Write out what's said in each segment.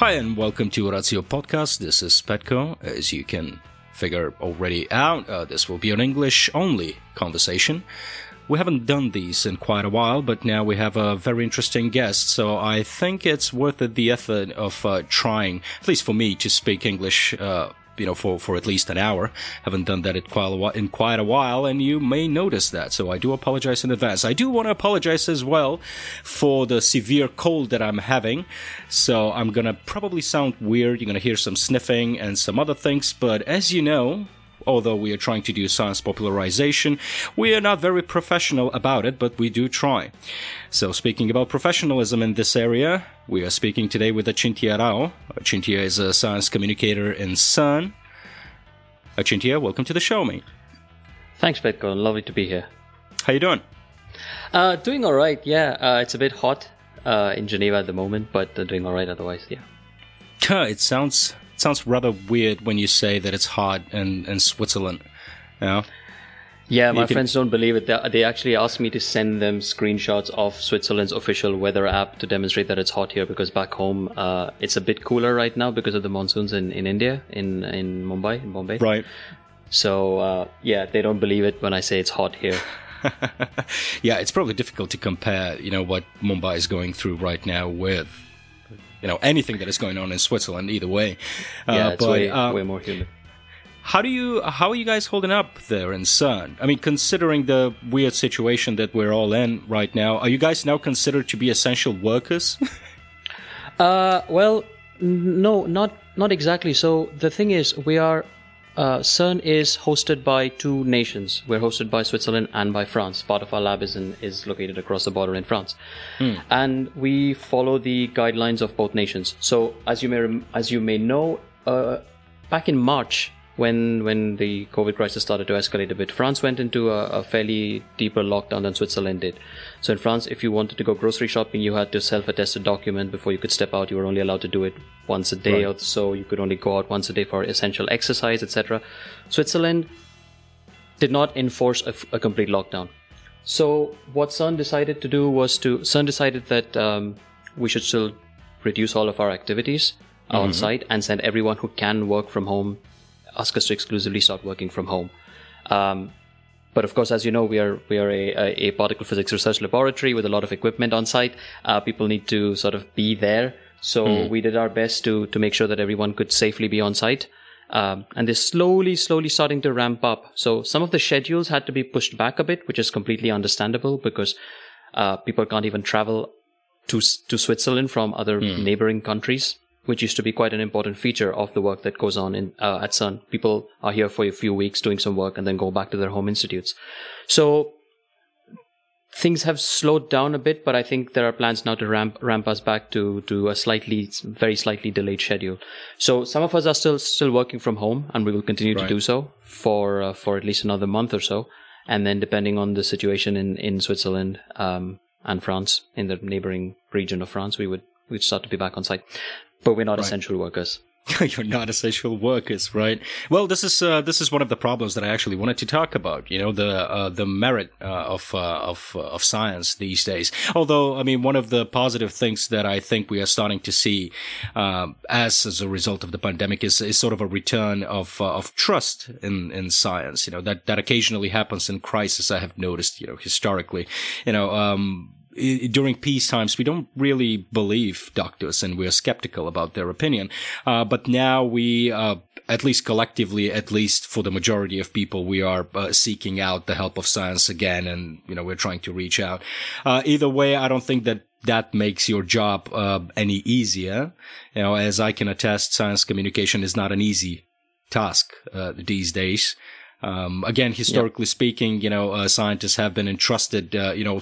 Hi and welcome to Ratio Podcast. This is Petko. As you can figure already out, this will be an English-only conversation. We haven't done these in quite a while, but now we have a very interesting guest, so I think it's worth it, the effort of trying, at least for me, to speak English for at least an hour. Haven't done that in quite a while, and you may notice that, so I do apologize in advance. I do want to apologize as well for the severe cold that I'm having, so I'm going to probably sound weird. You're going to hear some sniffing and some other things, but as you know, although we are trying to do science popularization, we are not very professional about it, but we do try. So speaking about professionalism in this area, we are speaking today with Achintya Rao. Achintya is a science communicator in CERN. Achintya, welcome to the show, mate. Thanks, Petko. Lovely to be here. How you doing? Doing all right, yeah. It's a bit hot in Geneva at the moment, but doing all right otherwise, yeah. It sounds rather weird when you say that it's hot in Switzerland. You know? Yeah, friends don't believe it. They actually asked me to send them screenshots of Switzerland's official weather app to demonstrate that it's hot here, because back home it's a bit cooler right now because of the monsoons in India, in Mumbai, in Bombay. Right. So, they don't believe it when I say it's hot here. Yeah, it's probably difficult to compare, what Mumbai is going through right now with anything that is going on in Switzerland, either way. Way more humid. How are you guys holding up there in CERN? I mean, considering the weird situation that we're all in right now, are you guys now considered to be essential workers? No, not exactly. So the thing is, we are CERN is hosted by two nations. We're hosted by Switzerland and by France. Part of our lab is located across the border in France. Mm. And we follow the guidelines of both nations. So as you may know, back in March, when the COVID crisis started to escalate a bit, France went into a fairly deeper lockdown than Switzerland did. So in France, if you wanted to go grocery shopping, you had to self-attest a document before you could step out. You were only allowed to do it once a day, right, or so. You could only go out once a day for essential exercise, etc. Switzerland did not enforce a complete lockdown. So what CERN decided to do was CERN decided that we should still reduce all of our activities on site and send everyone who can work from home, ask us to exclusively start working from home. But of course, as you know, we are a particle physics research laboratory with a lot of equipment on site. People need to sort of be there. So we did our best to make sure that everyone could safely be on site. And they're slowly starting to ramp up. So some of the schedules had to be pushed back a bit, which is completely understandable because people can't even travel to Switzerland from other neighboring countries, which used to be quite an important feature of the work that goes on at CERN. People are here for a few weeks doing some work and then go back to their home institutes. So things have slowed down a bit, but I think there are plans now to ramp us back to a very slightly delayed schedule. So some of us are still working from home, and we will continue to do so for at least another month or so. And then depending on the situation in Switzerland and France, in the neighboring region of France, we'd start to be back on site. But we're not essential workers. You're not essential workers, right? Well, this is one of the problems that I actually wanted to talk about. The merit of science these days. Although, I mean, one of the positive things that I think we are starting to see as a result of the pandemic is sort of a return of trust in science. That occasionally happens in crisis. I have noticed. Historically, during peace times, we don't really believe doctors, and we're skeptical about their opinion. But now we, at least collectively, at least for the majority of people, we are seeking out the help of science again, and we're trying to reach out. Either way, I don't think that makes your job any easier. As I can attest, science communication is not an easy task these days. Again, historically speaking, scientists have been entrusted,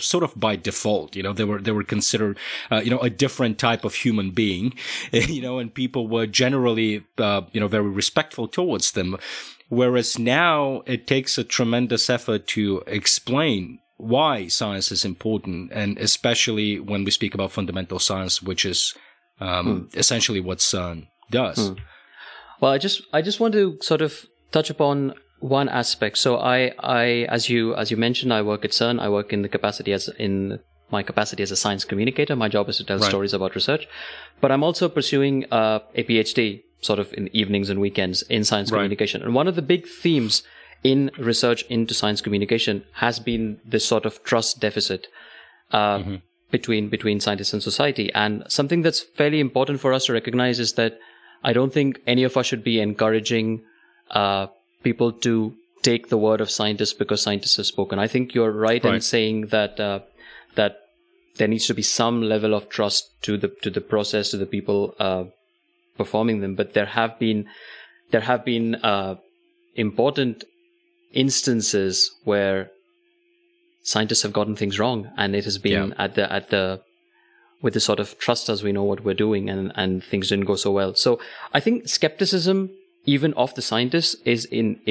sort of by default. They were considered, a different type of human being, and people were generally, very respectful towards them. Whereas now it takes a tremendous effort to explain why science is important, and especially when we speak about fundamental science, which is essentially what CERN does. Well, I just want to sort of touch upon one aspect. So I, as you mentioned, I work at CERN. I work in the capacity as in my capacity as a science communicator. My job is to tell stories about research. But I'm also pursuing a PhD sort of in evenings and weekends in science communication. And one of the big themes in research into science communication has been this sort of trust deficit between scientists and society. And something that's fairly important for us to recognize is that I don't think any of us should be encouraging people to take the word of scientists because scientists have spoken. I think you're right. in saying that that there needs to be some level of trust to the process, to the people performing them. But there have been important instances where scientists have gotten things wrong, and it has been at the with the sort of trust as we know what we're doing, and things didn't go so well. So I think skepticism, even of the scientists, is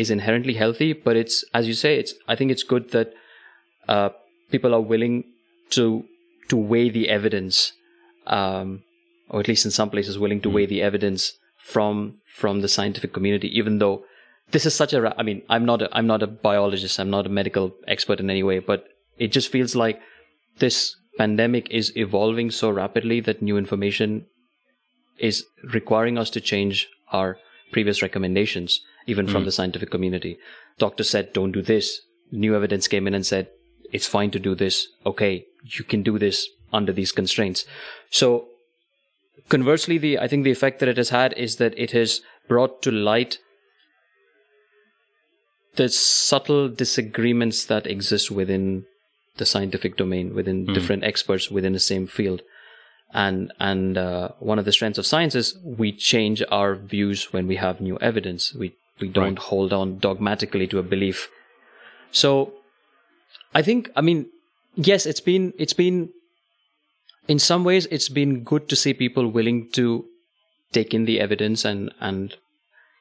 inherently healthy. But it's, as you say, I think it's good that people are willing to weigh the evidence, or at least in some places willing to weigh the evidence from the scientific community. Even though this is such a, I mean, I'm not a biologist, I'm not a medical expert in any way, but it just feels like this pandemic is evolving so rapidly that new information is requiring us to change our previous recommendations, even from the scientific community. Doctors said, don't do this. New evidence came in and said, it's fine to do this. Okay, you can do this under these constraints. So conversely, I think the effect that it has had is that it has brought to light the subtle disagreements that exist within the scientific domain, within different experts within the same field. And one of the strengths of science is we change our views when we have new evidence. We don't hold on dogmatically to a belief. So I think, I mean, yes, it's been in some ways it's been good to see people willing to take in the evidence and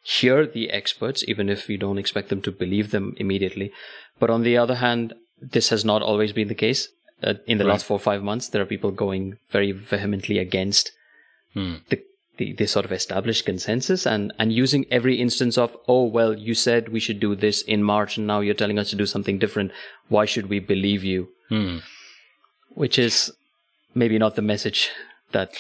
hear the experts, even if you don't expect them to believe them immediately. But on the other hand, this has not always been the case. In the last 4 or 5 months, there are people going very vehemently against the sort of established consensus and using every instance of, oh, well, you said we should do this in March and now you're telling us to do something different. Why should we believe you? Which is maybe not the message that...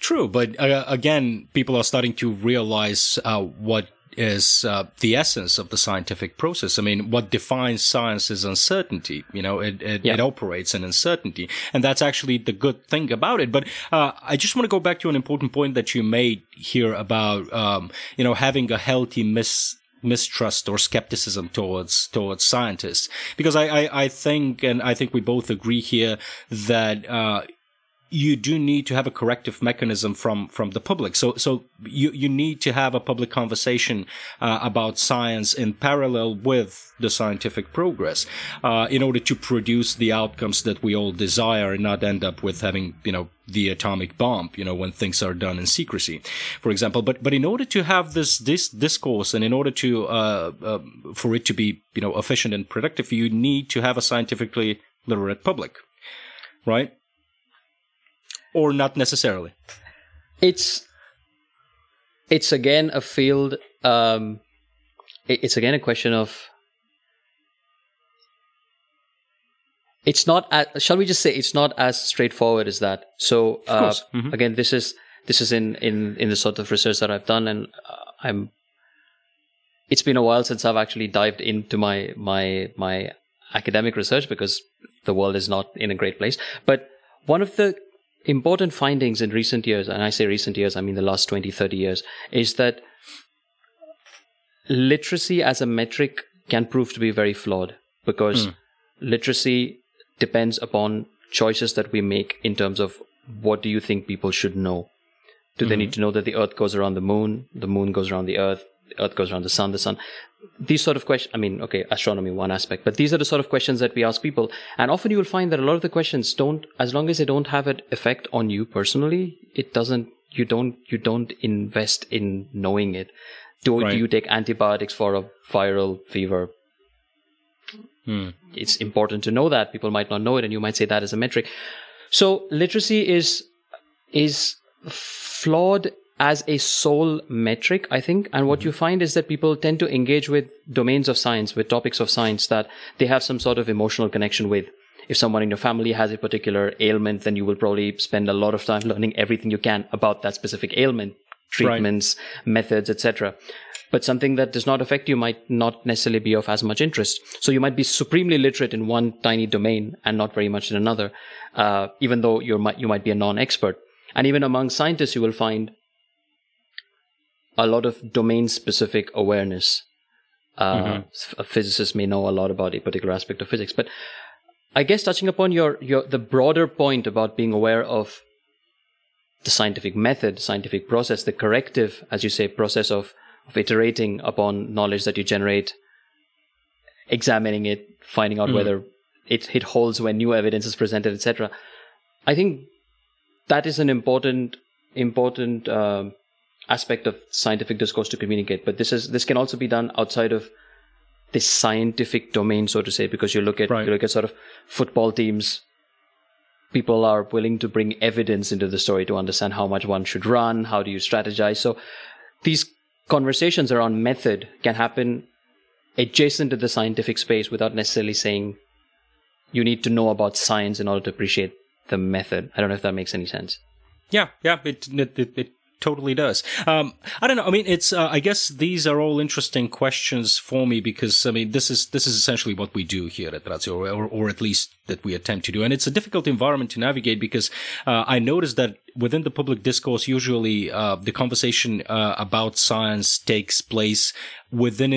True, but again, people are starting to realize what is the essence of the scientific process. I mean, what defines science is uncertainty. You know, it operates in uncertainty. And that's actually the good thing about it. But I just want to go back to an important point that you made here about, you know, having a healthy mistrust or skepticism towards scientists. Because I think, and I think we both agree here, that you do need to have a corrective mechanism from the public. So you need to have a public conversation about science in parallel with the scientific progress in order to produce the outcomes that we all desire and not end up with having, you know, the atomic bomb, you know, when things are done in secrecy, for example. But in order to have this discourse and in order to for it to be, you know, efficient and productive, you need to have a scientifically literate public, right? Or not necessarily? It's again a field, it's again a question of, it's not, shall we just say, it's not as straightforward as that. So again, this is in the sort of research that I've done, and it's been a while since I've actually dived into my academic research because the world is not in a great place. But one of the important findings in recent years, and I say recent years, I mean the last 20, 30 years, is that literacy as a metric can prove to be very flawed because literacy depends upon choices that we make in terms of what do you think people should know? Do they need to know that the earth goes around the moon goes around the earth goes around the sun, these sort of questions, I mean, okay, astronomy, one aspect, but these are the sort of questions that we ask people. And often you will find that a lot of the questions don't, as long as they don't have an effect on you personally, it doesn't, you don't invest in knowing it. Do you take antibiotics for a viral fever? It's important to know that. People might not know it and you might say that as a metric. So literacy is flawed as a sole metric, I think. And what you find is that people tend to engage with domains of science, with topics of science that they have some sort of emotional connection with. If someone in your family has a particular ailment, then you will probably spend a lot of time learning everything you can about that specific ailment, treatments, methods, etc. But something that does not affect you might not necessarily be of as much interest. So you might be supremely literate in one tiny domain and not very much in another, even though you might be a non-expert. And even among scientists, you will find a lot of domain-specific awareness. A physicist may know a lot about a particular aspect of physics. But I guess touching upon the broader point about being aware of the scientific method, scientific process, the corrective, as you say, process of iterating upon knowledge that you generate, examining it, finding out whether it holds when new evidence is presented, etc. I think that is an important aspect of scientific discourse to communicate. But this can also be done outside of the scientific domain, so to say, because you look at sort of football teams. People are willing to bring evidence into the story to understand how much one should run, how do you strategize. So these conversations around method can happen adjacent to the scientific space without necessarily saying you need to know about science in order to appreciate the method. I don't know if that makes any sense. Yeah, it totally does. I don't know. I mean, it's. I guess these are all interesting questions for me because, I mean, this is essentially what we do here at Ratio, or at least that we attempt to do. And it's a difficult environment to navigate because I noticed that within the public discourse, usually the conversation about science takes place within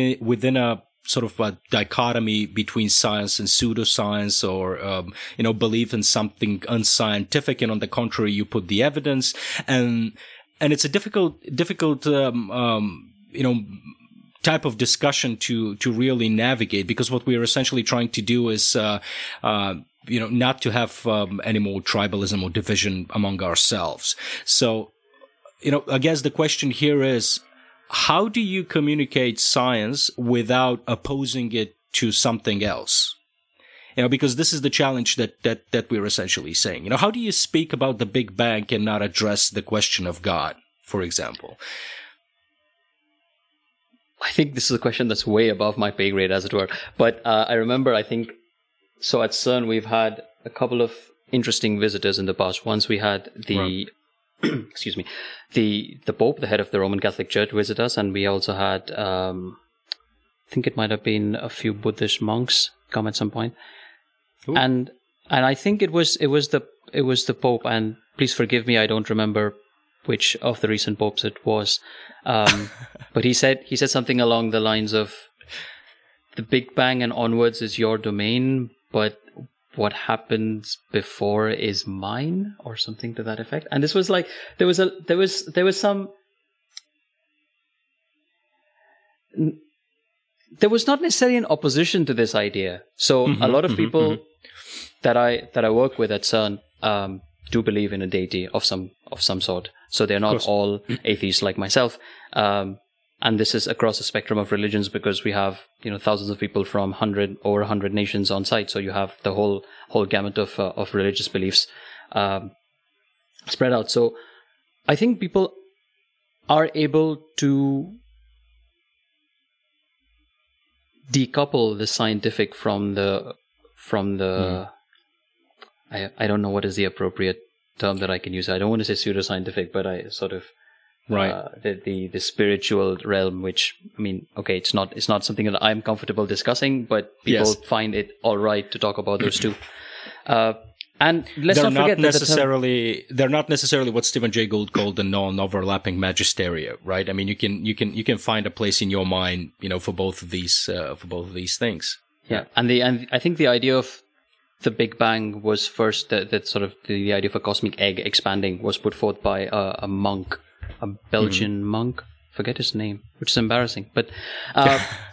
a sort of a dichotomy between science and pseudoscience, or belief in something unscientific, and on the contrary, you put the evidence and it's a difficult type of discussion to really navigate, because what we are essentially trying to do is not to have any more tribalism or division among ourselves. So, I guess the question here is, how do you communicate science without opposing it to something else? Because this is the challenge that we're essentially saying. How do you speak about the Big Bang and not address the question of God, for example? I think this is a question that's way above my pay grade, as it were. But I remember, so at CERN, we've had a couple of interesting visitors in the past. Once we had the Pope, the head of the Roman Catholic Church, visit us, and we also had, I think it might have been a few Buddhist monks come at some point. Ooh. And I think it was the Pope, and please forgive me, I don't remember which of the recent popes it was, but he said something along the lines of, the Big Bang and onwards is your domain, but what happens before is mine, or something to that effect. And this was like there was not necessarily an opposition to this idea. So a lot of people that I work with at CERN do believe in a deity of some sort. So they're not all atheists like myself. And this is across a spectrum of religions, because we have, thousands of people from over 100 nations on site. So you have the whole gamut of religious beliefs spread out. So I think people are able to decouple the scientific from the I don't know what is the appropriate term that I can use. I don't want to say pseudoscientific, but I sort of the spiritual realm, which, I mean, okay, it's not something that I'm comfortable discussing, but people find it all right to talk about those two. And let's not forget they're not necessarily what Stephen Jay Gould called the non-overlapping magisteria, right? I mean, you can find a place in your mind, for both of these things. Yeah, and I think the idea of the Big Bang was first that sort of the idea of a cosmic egg expanding was put forth by a monk, a Belgian monk. Forget his name, which is embarrassing. But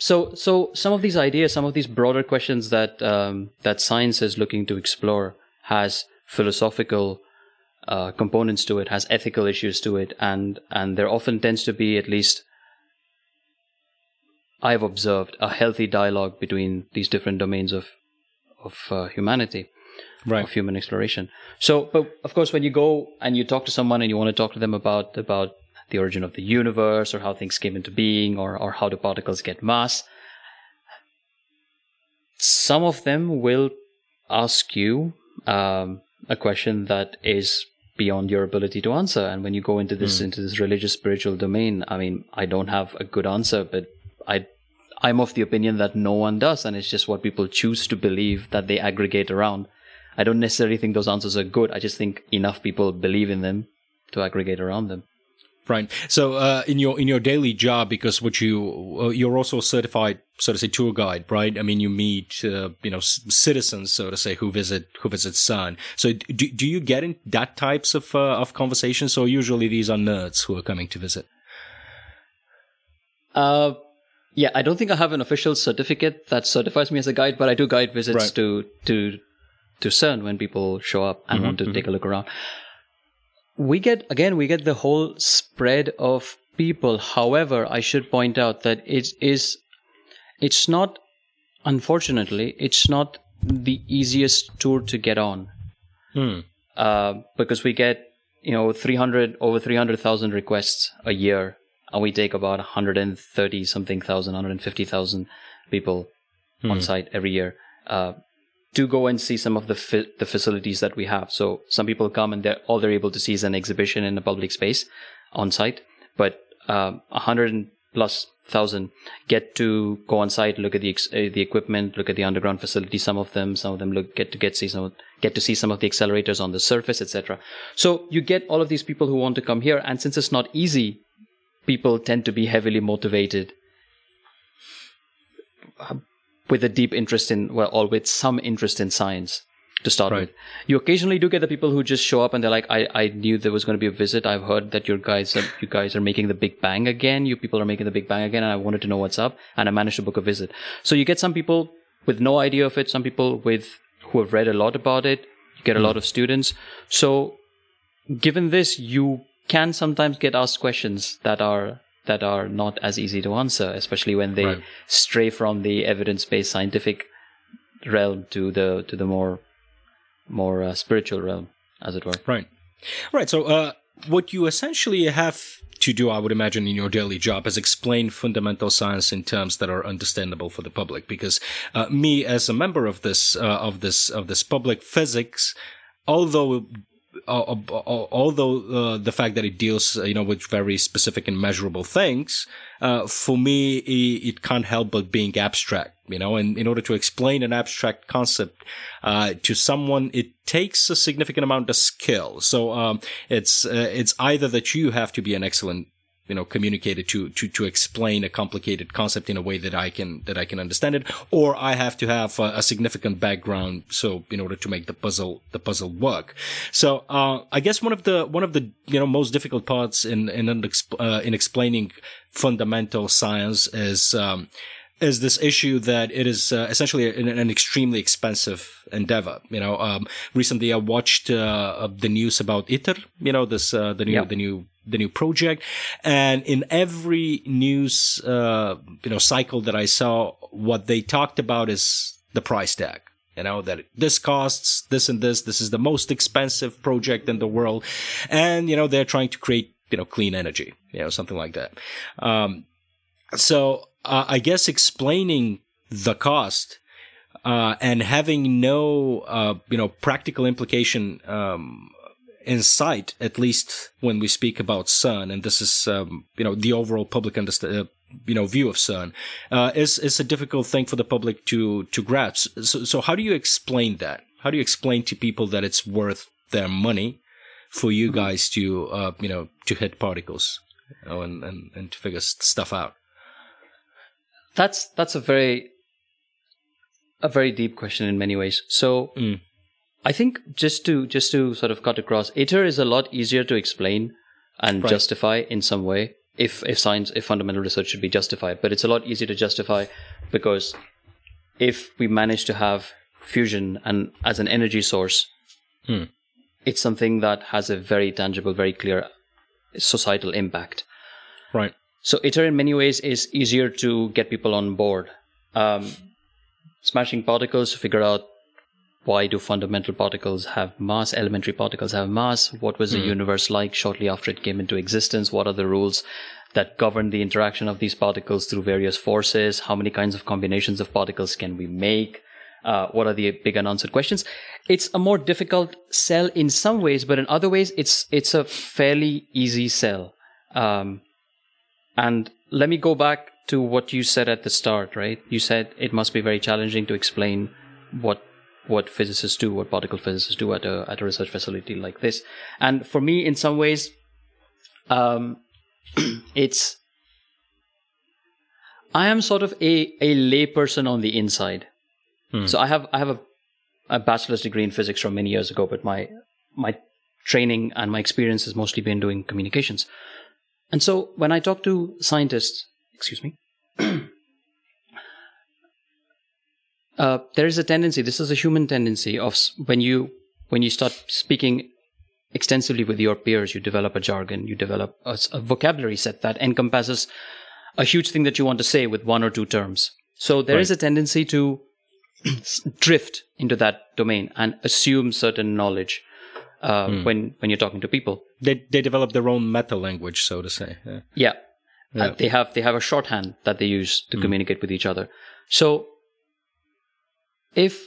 so some of these ideas, some of these broader questions that science is looking to explore, has philosophical components to it, has ethical issues to it, and there often tends to be, at least I've observed, a healthy dialogue between these different domains of humanity, of human exploration. So, but of course, when you go and you talk to someone and you want to talk to them about the origin of the universe, or how things came into being, or how do particles get mass, some of them will ask you a question that is beyond your ability to answer. And when you go into this religious spiritual domain, I mean, I don't have a good answer, but I'm of the opinion that no one does, and it's just what people choose to believe that they aggregate around. I don't necessarily think those answers are good. I just think enough people believe in them to aggregate around them. Right. So, in your daily job, because what you're also a certified, so to say, tour guide, right? I mean, you meet citizens, so to say, who visit CERN. So, do you get in that types of conversations, or usually these are nerds who are coming to visit? Yeah, I don't think I have an official certificate that certifies me as a guide, but I do guide visits right. to CERN when people show up and want to take a look around. We get the whole spread of people. However, I should point out that it's not the easiest tour to get on. Because we get, 300,000 requests a year, and we take about 130 something thousand, 150,000 people on site every year. To go and see some of the facilities that we have. So some people come and all they're able to see is an exhibition in a public space on site, but 100,000+ get to go on site, look at the equipment, look at the underground facility. Some of them get to see some of the accelerators on the surface, etc. So you get all of these people who want to come here, and since it's not easy, people tend to be heavily motivated. With a deep interest with some interest in science to start right. with. You occasionally do get the people who just show up and they're like, I knew there was going to be a visit. I've heard that you guys are making the Big Bang again. You people are making the Big Bang again, and I wanted to know what's up, and I managed to book a visit. So you get some people with no idea of it, some people who have read a lot about it. You get a lot of students. So given this, you can sometimes get asked questions that are not as easy to answer, especially when they right. stray from the evidence-based scientific realm to the more spiritual realm, as it were. Right. So what you essentially have to do, I would imagine, in your daily job is explain fundamental science in terms that are understandable for the public, because me as a member of this public physics, although the fact that it deals, with very specific and measurable things, for me, it can't help but being abstract, and in order to explain an abstract concept, to someone, it takes a significant amount of skill. So, it's either that you have to be an excellent communicator to explain a complicated concept in a way that I can understand it, or I have to have a significant background. So in order to make the puzzle work. So, I guess one of the, most difficult parts in explaining fundamental science is this issue that it is essentially an extremely expensive endeavor. Recently I watched the news about ITER, the new project, and in every news cycle that I saw, what they talked about is the price tag. That this costs this and this. This is the most expensive project in the world, and they're trying to create clean energy, something like that. So I guess explaining the cost and having no practical implication insight, at least when we speak about CERN, and this is the overall public view of CERN, is a difficult thing for the public to grasp. So how do you explain that? How do you explain to people that it's worth their money for you guys to hit particles and to figure stuff out? That's a very deep question in many ways. So. I think just to sort of cut across, ITER is a lot easier to explain and right. justify in some way if fundamental research should be justified. But it's a lot easier to justify because if we manage to have fusion and as an energy source, it's something that has a very tangible, very clear societal impact. Right. So ITER in many ways is easier to get people on board. Smashing particles to figure out, why do fundamental particles have mass? Elementary particles have mass? What was the universe like shortly after it came into existence? What are the rules that govern the interaction of these particles through various forces? How many kinds of combinations of particles can we make? what are the big unanswered questions. It's a more difficult sell in some ways, but in other ways, it's a fairly easy sell. And let me go back to what you said at the start, right? You said it must be very challenging to explain what physicists do, what particle physicists do at a research facility like this. And for me, in some ways, it's, I am sort of a layperson on the inside. Hmm. So I have a bachelor's degree in physics from many years ago, but my training and my experience has mostly been doing communications. And so when I talk to scientists, there is a tendency, this is a human tendency, of when you start speaking extensively with your peers, you develop a jargon, you develop a vocabulary set that encompasses a huge thing that you want to say with one or two terms. So there is a tendency to drift into that domain and assume certain knowledge when you're talking to people. They develop their own meta language, so to say. Yeah. They have a shorthand that they use to communicate with each other. So if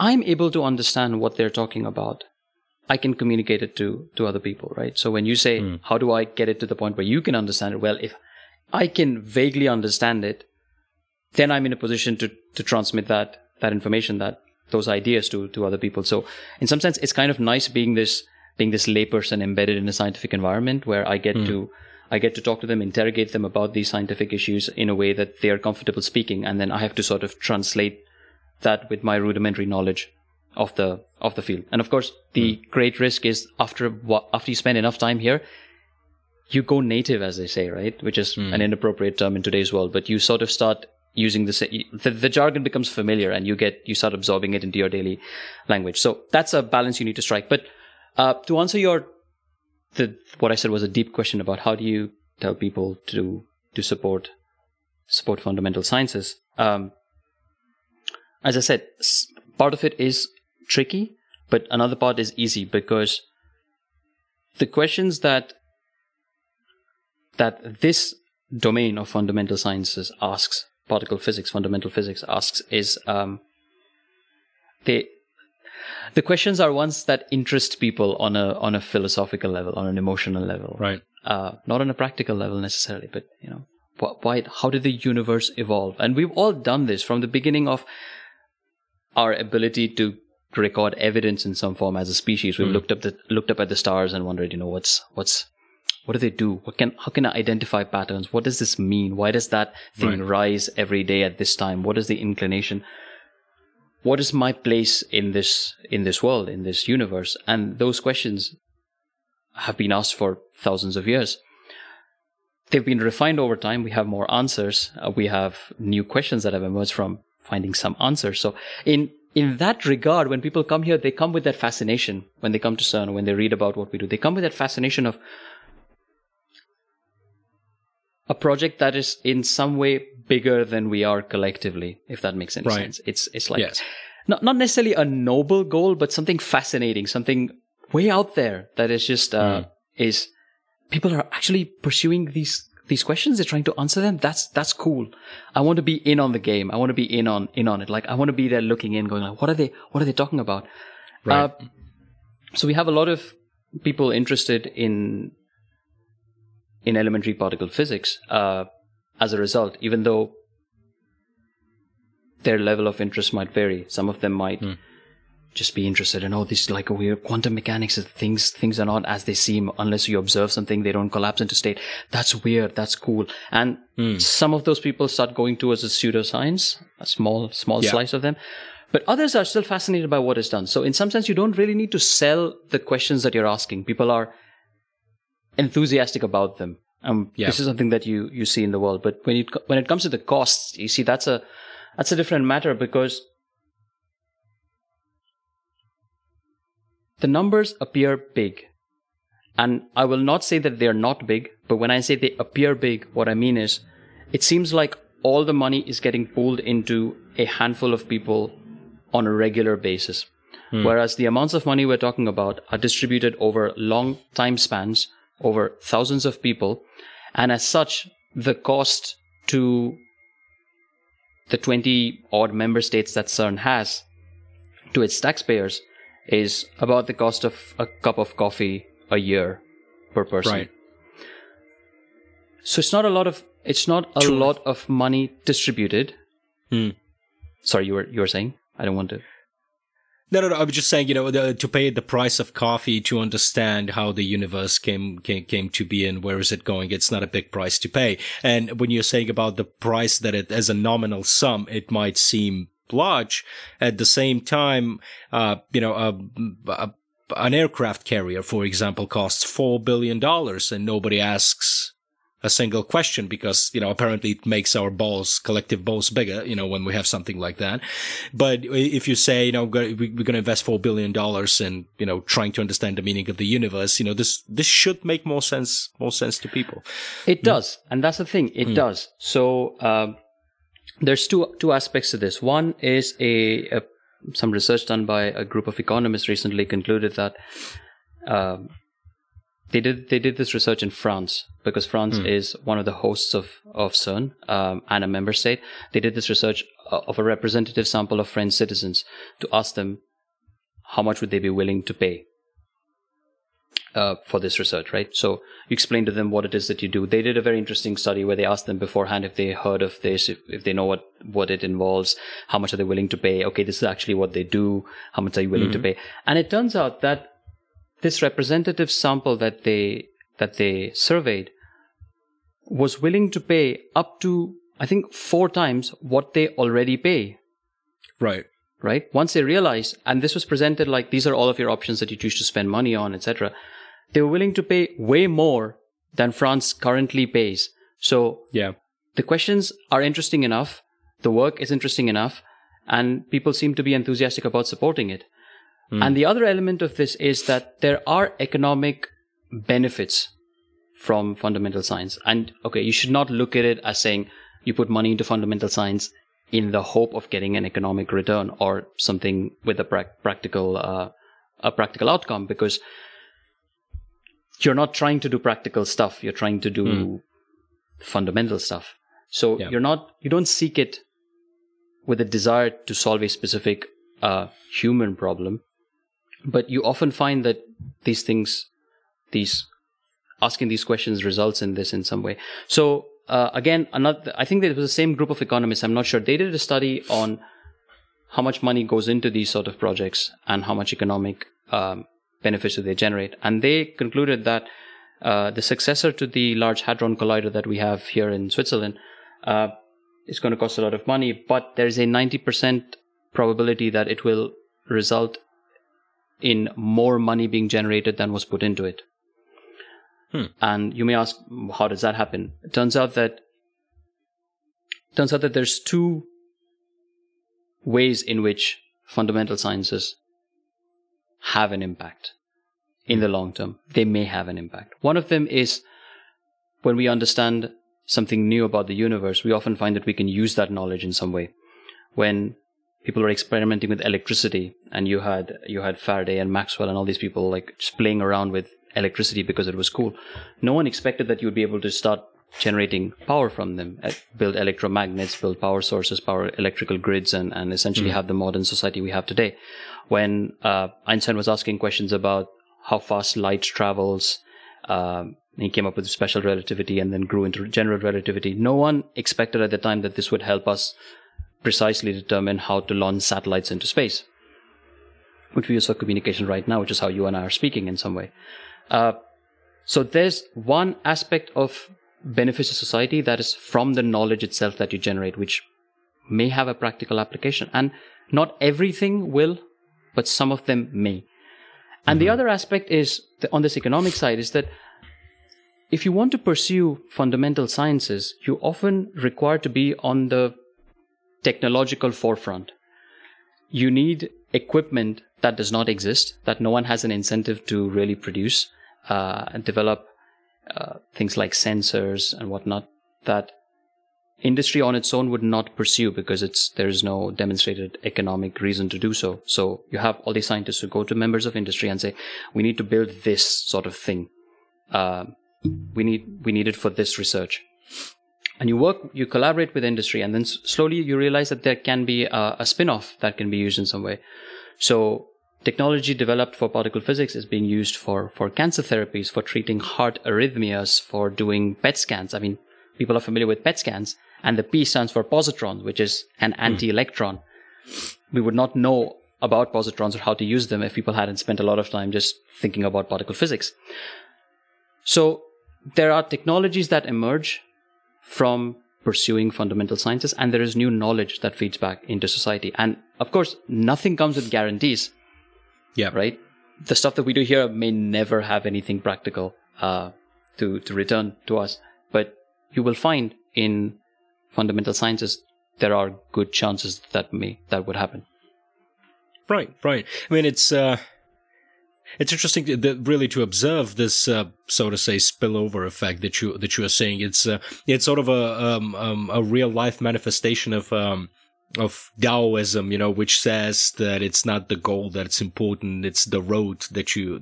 I'm able to understand what they're talking about, I can communicate it to other people, right? So when you say, how do I get it to the point where you can understand it? Well, if I can vaguely understand it, then I'm in a position to transmit that information, those ideas to other people. So in some sense, it's kind of nice being this layperson embedded in a scientific environment where I get to talk to them, interrogate them about these scientific issues in a way that they are comfortable speaking, and then I have to sort of translate that with my rudimentary knowledge of the field. And of course, the great risk is after you spend enough time here, you go native, as they say, right? Which is an inappropriate term in today's world, but you sort of start using the jargon becomes familiar, and you start absorbing it into your daily language. So that's a balance you need to strike. But to answer what I said was a deep question about how do you tell people to support fundamental sciences. As I said, part of it is tricky, but another part is easy, because the questions that this domain of fundamental sciences asks, fundamental physics asks, is the questions are ones that interest people on a philosophical level, on an emotional level, right? Not on a practical level necessarily, but you know, why? How did the universe evolve? And we've all done this from the beginning of our ability to record evidence in some form as a species. We've looked up at the stars and wondered, you know, what do they do? How can I identify patterns? What does this mean? Why does that thing rise every day at this time? What is the inclination? What is my place in this world, in this universe? And those questions have been asked for thousands of years. They've been refined over time. We have more answers. We have new questions that have emerged from finding some answers. So in that regard, when people come here, they come with that fascination. When they come to CERN, when they read about what we do, they come with that fascination of a project that is in some way bigger than we are collectively, if that makes any sense. It's like not necessarily a noble goal, but something fascinating, something way out there that is just is people are actually pursuing these questions. They're trying to answer them. That's cool. I want to be in on the game. I want to be in on it. Like I want to be there looking in, going like, what are they talking about? Right. So we have a lot of people interested in elementary particle physics, as a result, even though their level of interest might vary. Some of them might just be interested in, this is like a weird quantum mechanics. Things are not as they seem unless you observe something. They don't collapse into state. That's weird. That's cool. And some of those people start going towards a pseudoscience, a small slice of them. But others are still fascinated by what is done. So in some sense, you don't really need to sell the questions that you're asking. People are enthusiastic about them. This is something that you see in the world, but when it comes to the costs, you see that's a different matter, because the numbers appear big, and I will not say that they are not big, but when I say they appear big, what I mean is it seems like all the money is getting pulled into a handful of people on a regular basis, whereas the amounts of money we're talking about are distributed over long time spans, over thousands of people, and as such, the cost to the 20 odd member states that CERN has to its taxpayers is about the cost of a cup of coffee a year per person. Right. So it's not a lot of money distributed. Mm. Sorry, you were saying? I don't want to. No. I was just saying, to pay the price of coffee to understand how the universe came to be and where is it going. It's not a big price to pay. And when you're saying about the price that it as a nominal sum, it might seem large. At the same time, an aircraft carrier, for example, costs $4 billion and nobody asks a single question because, apparently it makes our collective balls bigger, when we have something like that. But if you say, we're going to invest $4 billion in, trying to understand the meaning of the universe, this should make more sense to people. It does. And that's the thing. It does. So, there's two aspects to this. One is some research done by a group of economists recently concluded that they did this research in France because France is one of the hosts of CERN and a member state. They did this research of a representative sample of French citizens to ask them how much would they be willing to pay for this research, right? So you explain to them what it is that you do. They did a very interesting study where they asked them beforehand if they heard of this, if they know what it involves, how much are they willing to pay? Okay, this is actually what they do. How much are you willing to pay? And it turns out that this representative sample that they surveyed was willing to pay up to, I think, 4 times what they already pay. Right. Once they realized, and this was presented like these are all of your options that you choose to spend money on, etc. They were willing to pay way more than France currently pays. So yeah, the questions are interesting enough. The work is interesting enough, and people seem to be enthusiastic about supporting it. And the other element of this is that there are economic benefits from fundamental science. And okay, you should not look at it as saying you put money into fundamental science in the hope of getting an economic return or something with a practical outcome, because you're not trying to do practical stuff. You're trying to do fundamental stuff. So you don't seek it with a desire to solve a specific human problem. But you often find that these things, asking these questions results in this in some way. So, again, I think that it was the same group of economists. I'm not sure. They did a study on how much money goes into these sort of projects and how much economic benefits do they generate. And they concluded that the successor to the Large Hadron Collider that we have here in Switzerland is going to cost a lot of money, but there's a 90% probability that it will result in more money being generated than was put into it. And you may ask, how does that happen? It turns out that there's 2 ways in which fundamental sciences have an impact in the long term. They may have an impact. One of them is when we understand something new about the universe, we often find that we can use that knowledge in some way. When people were experimenting with electricity, and you had Faraday and Maxwell and all these people like just playing around with electricity because it was cool. No one expected that you would be able to start generating power from them, build electromagnets, build power sources, power electrical grids, and essentially have the modern society we have today. When Einstein was asking questions about how fast light travels, he came up with special relativity and then grew into general relativity. No one expected at the time that this would help us precisely determine how to launch satellites into space, which we use for communication right now, which is how you and I are speaking in some way. So there's one aspect of benefits to society that is from the knowledge itself that you generate, which may have a practical application. And not everything will, but some of them may. And the other aspect is, on this economic side, is that if you want to pursue fundamental sciences, you often require to be on the technological forefront. You need equipment that does not exist, that no one has an incentive to really produce and develop, things like sensors and whatnot that industry on its own would not pursue because there's no demonstrated economic reason to do so. So you have all these scientists who go to members of industry and say, we need to build this sort of thing. We need it for this research. and you work, you collaborate with industry, and then slowly you realize that there can be a spin-off that can be used in some way. So technology developed for particle physics is being used for cancer therapies, for treating heart arrhythmias, for doing PET scans. I mean, people are familiar with PET scans, and the P stands for positron, which is an anti-electron. We would not know about positrons or how to use them if people hadn't spent a lot of time just thinking about particle physics. So there are technologies that emerge from pursuing fundamental sciences, and there is new knowledge that feeds back into society. And of course, nothing comes with guarantees. Yeah. Right? The stuff that we do here may never have anything practical to return to us. But you will find in fundamental sciences, there are good chances that would happen. Right. I mean, it's interesting to observe this, so to say, spillover effect that you are saying. It's sort of a real life manifestation of Taoism, you know, which says that it's not the goal that's important, it's the road that you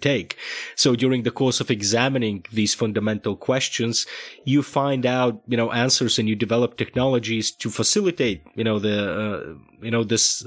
take. So during the course of examining these fundamental questions, you find out, you know, answers, and you develop technologies to facilitate, you know, the this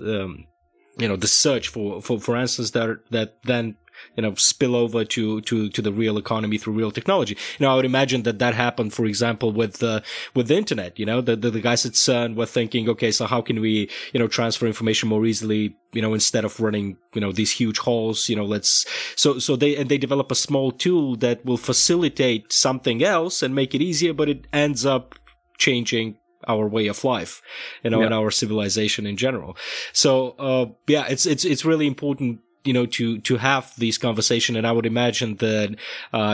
the search for answers that then, you know, spill over to the real economy through real technology. You know, I would imagine that happened, for example, with the internet. You know, the guys at CERN were thinking, okay, so how can we, you know, transfer information more easily? You know, instead of running, you know, these huge halls, you know, they develop a small tool that will facilitate something else and make it easier, but it ends up changing our way of life, you know, and our civilization in general. So, it's really important, you know, to have these conversation. And I would imagine that,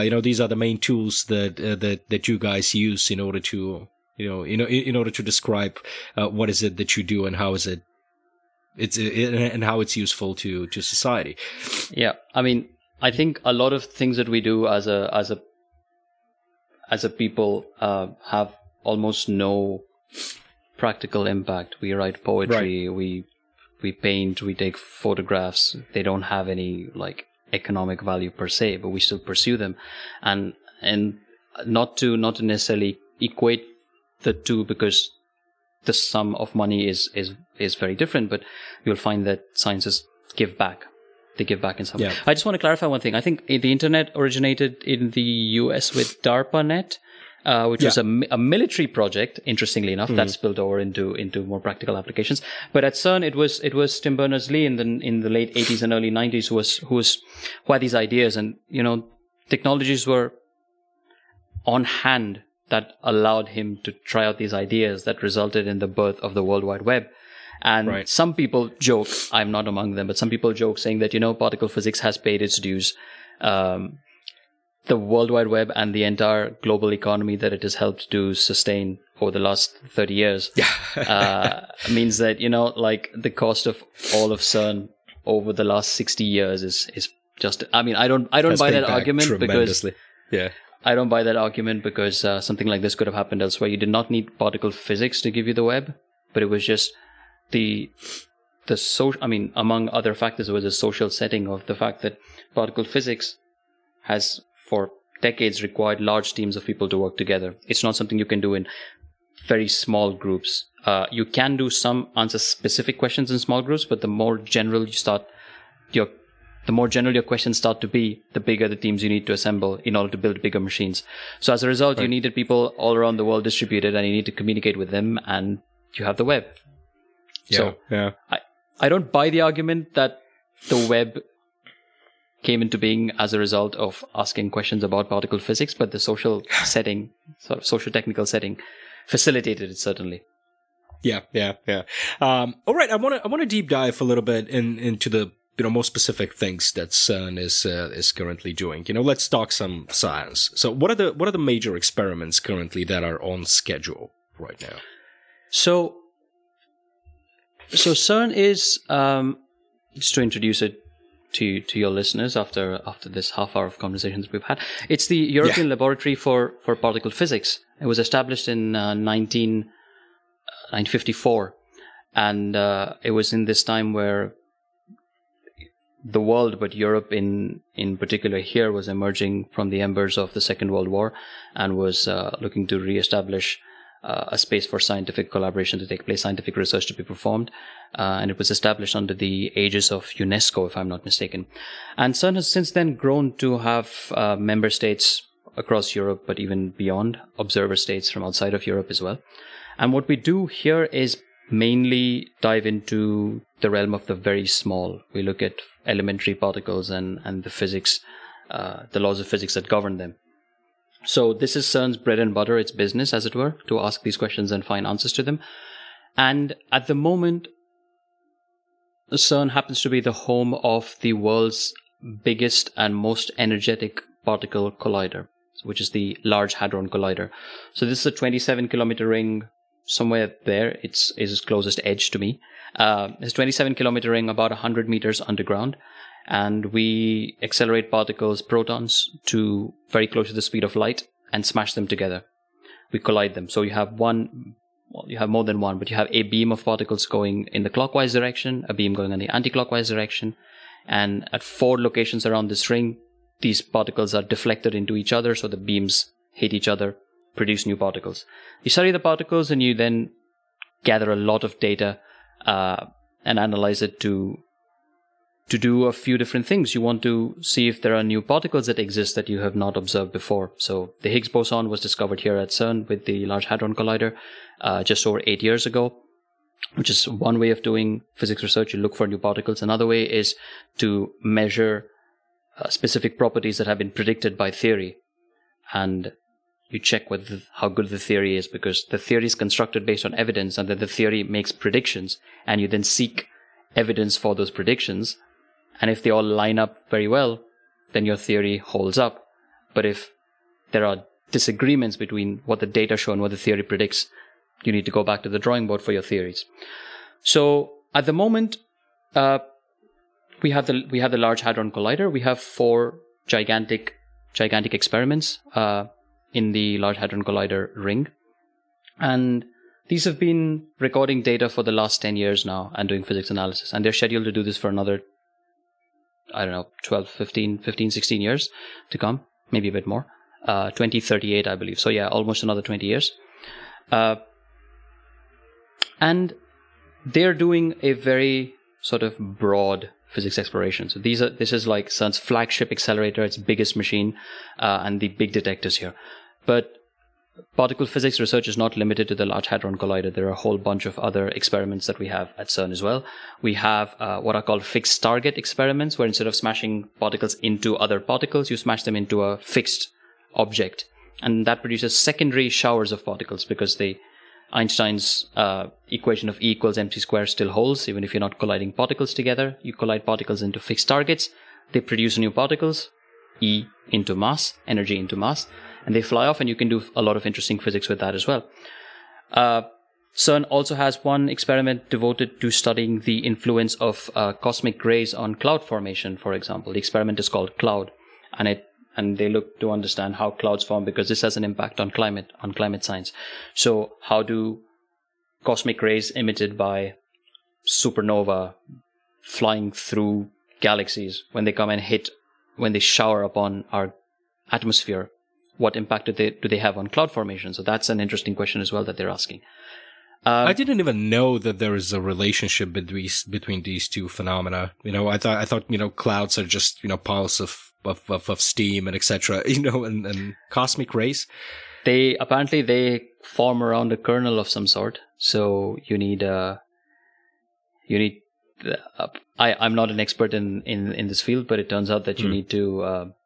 you know, these are the main tools that you guys use in order to, in order to describe, what is it that you do and how is it, and how it's useful to society. Yeah. I mean, I think a lot of things that we do as a people, have almost no practical impact. We write poetry, right. We paint, we take photographs. They don't have any like economic value per se, but we still pursue them, and not to necessarily equate the two, because the sum of money is very different. But you'll find that sciences give back. They give back in some way. I just want to clarify one thing. I think the internet originated in the US with DARPANET. Which was a military project, interestingly enough, that spilled over into more practical applications. But at CERN, it was Tim Berners-Lee in the late 80s and early 90s who had these ideas, and you know, technologies were on hand that allowed him to try out these ideas that resulted in the birth of the World Wide Web. And some people joke, I'm not among them, but some people joke saying that, you know, particle physics has paid its dues. The World Wide Web and the entire global economy that it has helped to sustain over the last 30 years means that, you know, like the cost of all of CERN over the last 60 years is just, I mean, I don't buy that argument because something like this could have happened elsewhere. You did not need particle physics to give you the web, but it was just the social, I mean, among other factors, it was a social setting of the fact that particle physics has for decades required large teams of people to work together. It's not something you can do in very small groups. You can do some answer specific questions in small groups, but the more general your questions start to be, the bigger the teams you need to assemble in order to build bigger machines. So as a result, you needed people all around the world distributed, and you need to communicate with them, and you have the web. I don't buy the argument that the web came into being as a result of asking questions about particle physics, but the social setting, sort of social technical setting, facilitated it certainly. Yeah. All right, I want to deep dive a little bit into the, you know, more specific things that CERN is currently doing. You know, let's talk some science. So, what are the major experiments currently that are on schedule right now? So CERN is, just to introduce it to your listeners after this half hour of conversations we've had. It's the European Laboratory for Particle Physics. It was established in 1954, and it was in this time where the world, but Europe in particular here was emerging from the embers of the Second World War and was looking to reestablish a space for scientific collaboration to take place, scientific research to be performed. And it was established under the aegis of UNESCO, if I'm not mistaken. And CERN has since then grown to have member states across Europe, but even beyond, observer states from outside of Europe as well. And what we do here is mainly dive into the realm of the very small. We look at elementary particles and the physics, the laws of physics that govern them. So this is CERN's bread and butter, its business, as it were, to ask these questions and find answers to them. And at the moment, CERN happens to be the home of the world's biggest and most energetic particle collider, which is the Large Hadron Collider. So this is a 27-kilometer ring, somewhere there. It's its closest edge to me. It's 27-kilometer ring, about 100 meters underground. And we accelerate particles, protons, to very close to the speed of light and smash them together. We collide them. So you have one, well, you have more than one, but you have a beam of particles going in the clockwise direction, a beam going in the anti-clockwise direction. And at four locations around this ring, these particles are deflected into each other. So the beams hit each other, produce new particles. You study the particles and you then gather a lot of data and analyze it to do a few different things. You want to see if there are new particles that exist that you have not observed before. So the Higgs boson was discovered here at CERN with the Large Hadron Collider just over 8 years ago, which is one way of doing physics research. You look for new particles. Another way is to measure specific properties that have been predicted by theory. And you check with how good the theory is, because the theory is constructed based on evidence, and then the theory makes predictions, and you then seek evidence for those predictions. And if they all line up very well, then your theory holds up. But if there are disagreements between what the data show and what the theory predicts, you need to go back to the drawing board for your theories. So at the moment, we have the Large Hadron Collider. We have four gigantic experiments in the Large Hadron Collider ring. And these have been recording data for the last 10 years now and doing physics analysis. And they're scheduled to do this for another 15, 16 years to come, maybe a bit more, 2038, I believe. So yeah, almost another 20 years. And they're doing a very sort of broad physics exploration. So this is like CERN's flagship accelerator, its biggest machine, and the big detectors here. But particle physics research is not limited to the Large Hadron Collider. There are a whole bunch of other experiments that we have at CERN as well. We have what are called fixed target experiments, where instead of smashing particles into other particles, you smash them into a fixed object. And that produces secondary showers of particles, because Einstein's equation of E equals mc squared still holds. Even if you're not colliding particles together, you collide particles into fixed targets. They produce new particles, E into mass, energy into mass, and they fly off, and you can do a lot of interesting physics with that as well. CERN also has one experiment devoted to studying the influence of cosmic rays on cloud formation, for example. The experiment is called Cloud, and they look to understand how clouds form, because this has an impact on climate science. So how do cosmic rays emitted by supernova flying through galaxies, when they shower upon our atmosphere, what impact do they have on cloud formation? So that's an interesting question as well that they're asking. I didn't even know that there is a relationship between these two phenomena. You know, I thought clouds are just piles of steam and etc. And cosmic rays. They apparently form around a kernel of some sort. So you need. I'm not an expert in this field, but it turns out that you need to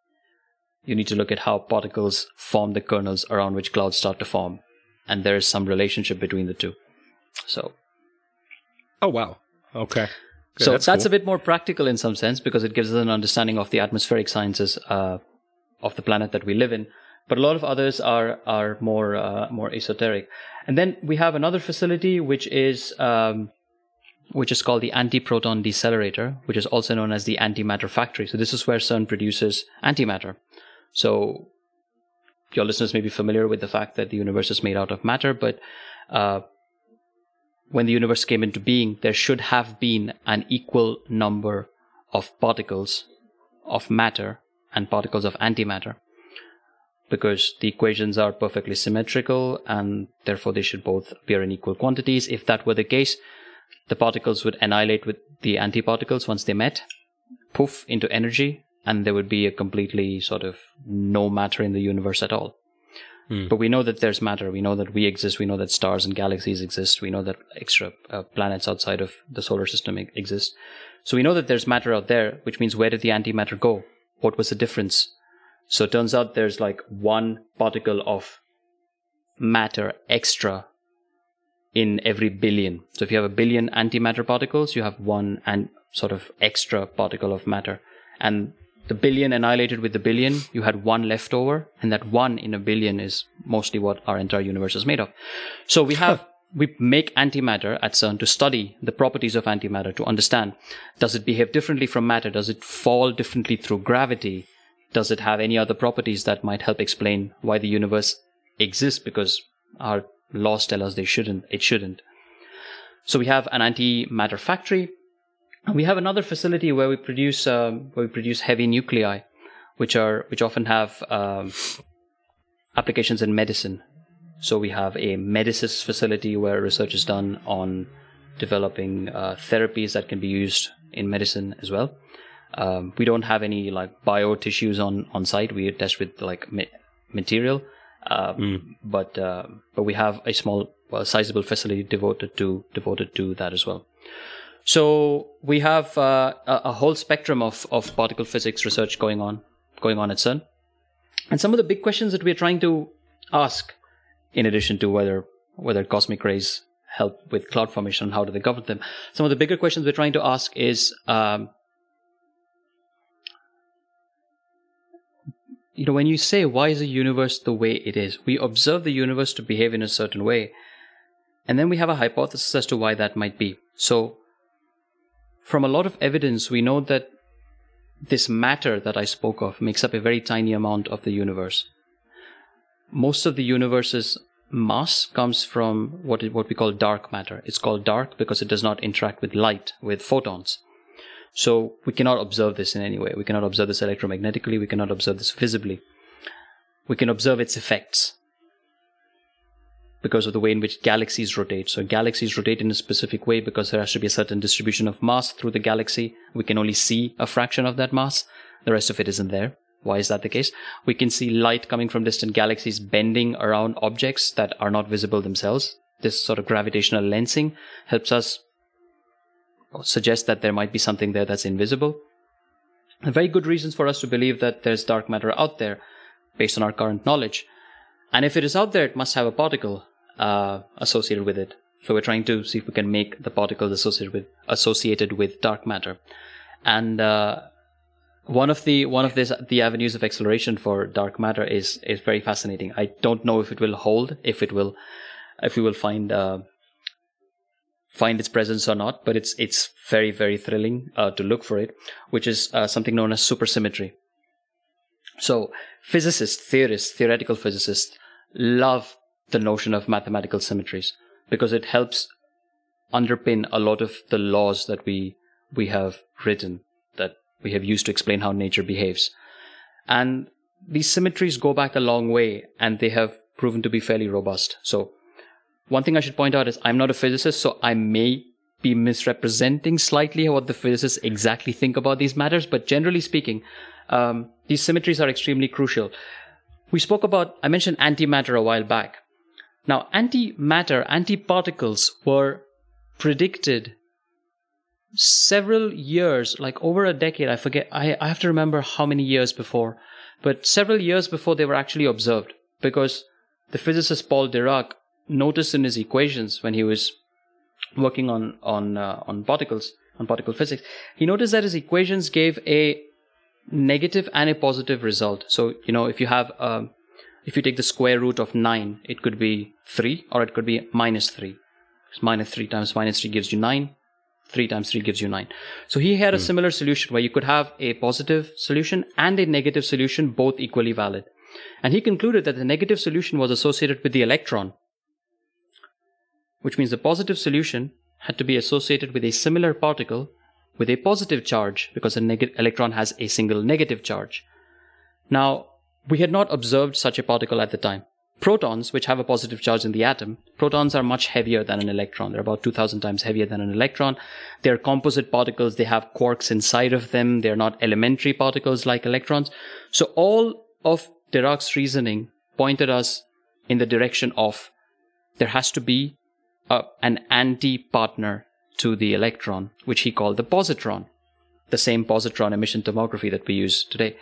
look at how particles form the kernels around which clouds start to form, and there is some relationship between the two. So, oh wow, okay. Good, so that's cool. A bit more practical in some sense, because it gives us an understanding of the atmospheric sciences of the planet that we live in. But a lot of others are more esoteric. And then we have another facility which is called the antiproton decelerator, which is also known as the antimatter factory. So this is where CERN produces antimatter. So your listeners may be familiar with the fact that the universe is made out of matter, but when the universe came into being, there should have been an equal number of particles of matter and particles of antimatter, because the equations are perfectly symmetrical and therefore they should both appear in equal quantities. If that were the case, the particles would annihilate with the antiparticles once they met, poof, into energy, and there would be a completely sort of no matter in the universe at all. Mm. But we know that there's matter. We know that we exist. We know that stars and galaxies exist. We know that extra planets outside of the solar system exist. So we know that there's matter out there, which means where did the antimatter go? What was the difference? So it turns out there's like one particle of matter extra in every billion. So if you have a billion antimatter particles, you have one and sort of extra particle of matter. And the billion annihilated with the billion, you had one left over, and that one in a billion is mostly what our entire universe is made of. So we make antimatter at CERN to study the properties of antimatter, to understand, does it behave differently from matter? Does it fall differently through gravity? Does it have any other properties that might help explain why the universe exists? Because our laws tell us it shouldn't. So we have an antimatter factory. We have another facility where we produce heavy nuclei, which often have applications in medicine. So we have a Medicis facility where research is done on developing therapies that can be used in medicine as well. We don't have any like bio tissues on site. We test with like material, but we have a small, sizable facility devoted to that as well. So we have a whole spectrum of particle physics research going on at CERN. And some of the big questions that we're trying to ask, in addition to whether cosmic rays help with cloud formation and how do they govern them, some of the bigger questions we're trying to ask is, when you say, why is the universe the way it is? We observe the universe to behave in a certain way, and then we have a hypothesis as to why that might be. So from a lot of evidence, we know that this matter that I spoke of makes up a very tiny amount of the universe. Most of the universe's mass comes from what we call dark matter. It's called dark because it does not interact with light, with photons. So we cannot observe this in any way. We cannot observe this electromagnetically. We cannot observe this visibly. We can observe its effects because of the way in which galaxies rotate. So galaxies rotate in a specific way because there has to be a certain distribution of mass through the galaxy. We can only see a fraction of that mass. The rest of it isn't there. Why is that the case? We can see light coming from distant galaxies bending around objects that are not visible themselves. This sort of gravitational lensing helps us suggest that there might be something there that's invisible. And very good reasons for us to believe that there's dark matter out there based on our current knowledge. And if it is out there, it must have a particle associated with it. So we're trying to see if we can make the particles associated with dark matter. And one of the avenues of exploration for dark matter is very fascinating. I don't know if it will hold, if we will find its presence or not, but it's very, very thrilling to look for it, which is something known as supersymmetry. So physicists, theorists, theoretical physicists love the notion of mathematical symmetries because it helps underpin a lot of the laws that we have written, that we have used to explain how nature behaves. And these symmetries go back a long way, and they have proven to be fairly robust. So one thing I should point out is I'm not a physicist, so I may be misrepresenting slightly what the physicists exactly think about these matters, but generally speaking, these symmetries are extremely crucial. I mentioned antimatter a while back. Now, antimatter, antiparticles were predicted several years, like over a decade, I forget, I have to remember how many years before, but several years before they were actually observed, because the physicist Paul Dirac noticed in his equations when he was working on particle physics, he noticed that his equations gave a negative and a positive result. So, if you take the square root of 9, it could be 3 or it could be minus 3. Minus 3 times minus 3 gives you 9. 3 times 3 gives you 9. So he had a similar solution where you could have a positive solution and a negative solution, both equally valid. And he concluded that the negative solution was associated with the electron, which means the positive solution had to be associated with a similar particle with a positive charge because an electron has a single negative charge. Now, we had not observed such a particle at the time. Protons, which have a positive charge in the atom, protons are much heavier than an electron. They're about 2,000 times heavier than an electron. They're composite particles. They have quarks inside of them. They're not elementary particles like electrons. So all of Dirac's reasoning pointed us in the direction of there has to be an anti-partner to the electron, which he called the positron, the same positron emission tomography that we use today.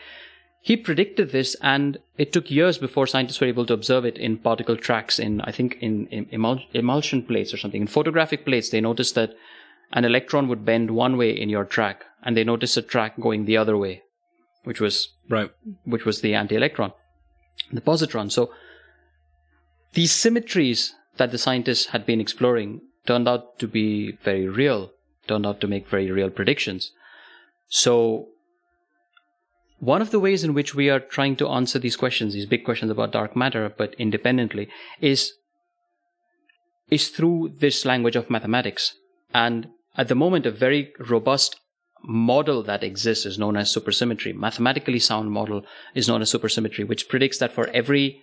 He predicted this, and it took years before scientists were able to observe it in particle tracks, in emulsion plates or something. In photographic plates, they noticed that an electron would bend one way in your track, and they noticed a track going the other way, which was the anti-electron, the positron. So these symmetries that the scientists had been exploring turned out to be very real, turned out to make very real predictions. So one of the ways in which we are trying to answer these questions, these big questions about dark matter, but independently, is through this language of mathematics. And at the moment, a very robust model that exists is known as supersymmetry. Mathematically sound model is known as supersymmetry, which predicts that for every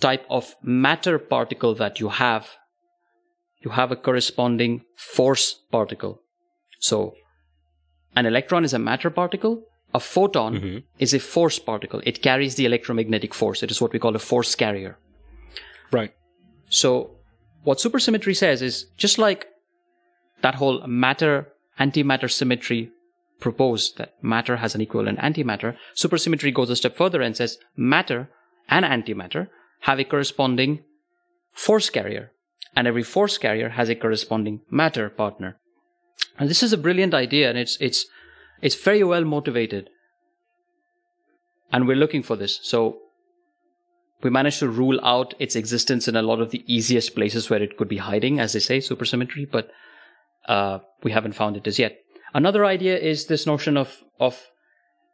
type of matter particle that you have a corresponding force particle. So an electron is a matter particle. A photon mm-hmm. is a force particle. It carries the electromagnetic force. It is what we call a force carrier. Right. So what supersymmetry says is, just like that whole matter-antimatter symmetry proposed, that matter has an equivalent antimatter, supersymmetry goes a step further and says matter and antimatter have a corresponding force carrier. And every force carrier has a corresponding matter partner. And this is a brilliant idea, and it's very well motivated. And we're looking for this. So we managed to rule out its existence in a lot of the easiest places where it could be hiding, as they say, supersymmetry, but we haven't found it as yet. Another idea is this notion of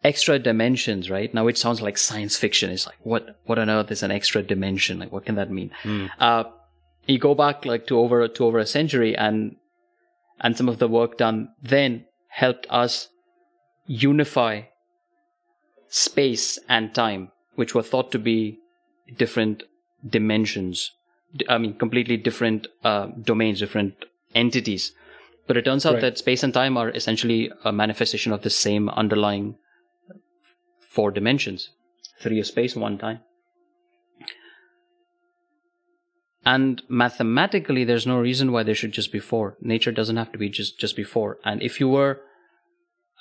extra dimensions, right? Now it sounds like science fiction. It's like, what on earth is an extra dimension? Like, what can that mean? You go back like to over a century, and some of the work done then helped us unify space and time, which were thought to be different dimensions. I mean, completely different domains, different entities. But it turns out that space and time are essentially a manifestation of the same underlying four dimensions. Three of space, one time. And mathematically, there's no reason why there should just be four. Nature doesn't have to be just be four. And if you were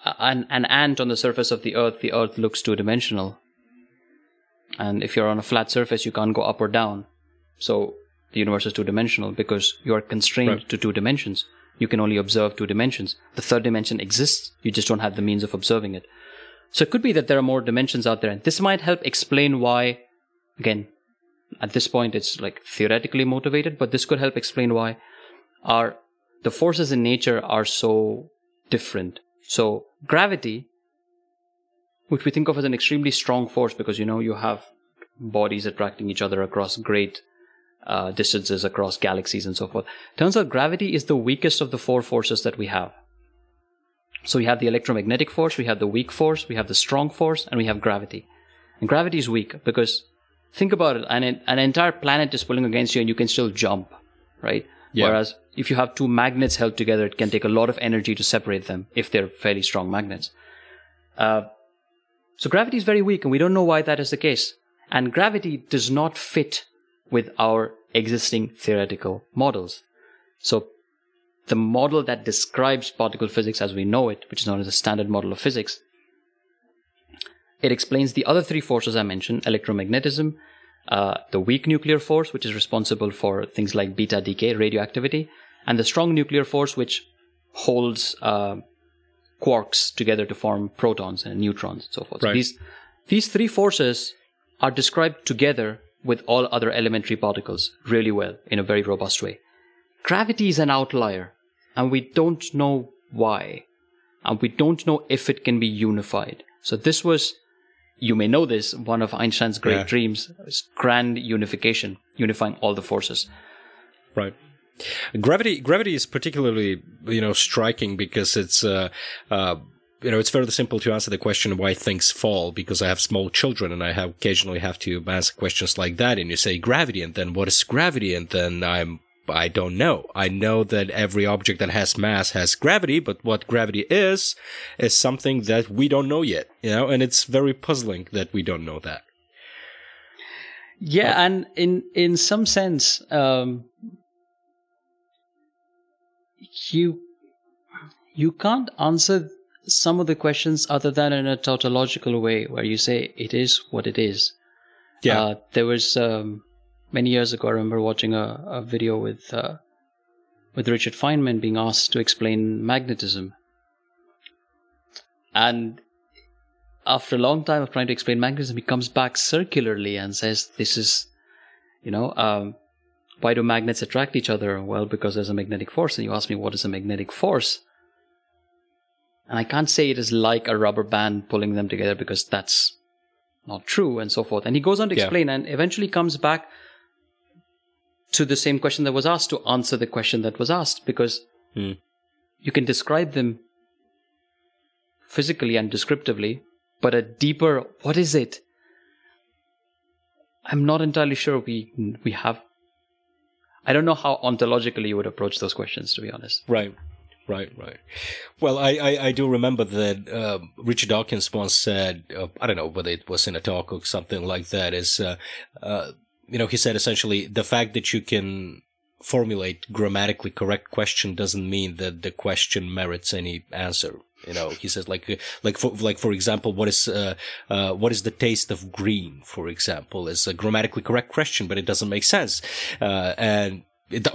an ant on the surface of the Earth looks two-dimensional. And if you're on a flat surface, you can't go up or down. So the universe is two-dimensional because you are constrained to 2 dimensions. You can only observe 2 dimensions. The third dimension exists. You just don't have the means of observing it. So it could be that there are more dimensions out there. And this might help explain why, again, at this point, it's like theoretically motivated, but this could help explain why the forces in nature are so different. So gravity, which we think of as an extremely strong force because, you know, you have bodies attracting each other across great distances, across galaxies and so forth. Turns out gravity is the weakest of the four forces that we have. So we have the electromagnetic force, we have the weak force, we have the strong force, and we have gravity. And gravity is weak because, think about it, an entire planet is pulling against you and you can still jump, right? Yeah. Whereas if you have two magnets held together, it can take a lot of energy to separate them if they're fairly strong magnets. So gravity is very weak, and we don't know why that is the case. And gravity does not fit with our existing theoretical models. So the model that describes particle physics as we know it, which is known as the standard model of physics, it explains the other three forces I mentioned: electromagnetism, the weak nuclear force, which is responsible for things like beta decay, radioactivity, and the strong nuclear force, which holds quarks together to form protons and neutrons and so forth. Right. So these three forces are described together with all other elementary particles really well in a very robust way. Gravity is an outlier, and we don't know why, and we don't know if it can be unified. So this was, you may know this, one of Einstein's great dreams, grand unification, unifying all the forces. Right. Gravity is particularly, striking because it's it's fairly simple to answer the question why things fall, because I have small children and I have occasionally have to answer questions like that. And you say gravity, and then what is gravity? And then I don't know. I know that every object that has mass has gravity, but what gravity is something that we don't know yet, and it's very puzzling that we don't know that. Yeah. But, and in some sense, you can't answer some of the questions other than in a tautological way where you say it is what it is. Yeah. There was, many years ago, I remember watching a video with Richard Feynman being asked to explain magnetism. And after a long time of trying to explain magnetism, he comes back circularly and says, this is, why do magnets attract each other? Well, because there's a magnetic force. And you ask me, what is a magnetic force? And I can't say it is like a rubber band pulling them together because that's not true, and so forth. And he goes on to explain and eventually comes back to the same question that was asked to answer the question that was asked, because you can describe them physically and descriptively, but a deeper, what is it? I'm not entirely sure we have. I don't know how ontologically you would approach those questions, to be honest. Right. Well, I do remember that Richard Dawkins once said, I don't know whether it was in a talk or something like that, is, he said essentially the fact that you can formulate grammatically correct question doesn't mean that the question merits any answer. He says for example, what is the taste of green, for example, is a grammatically correct question, but it doesn't make sense.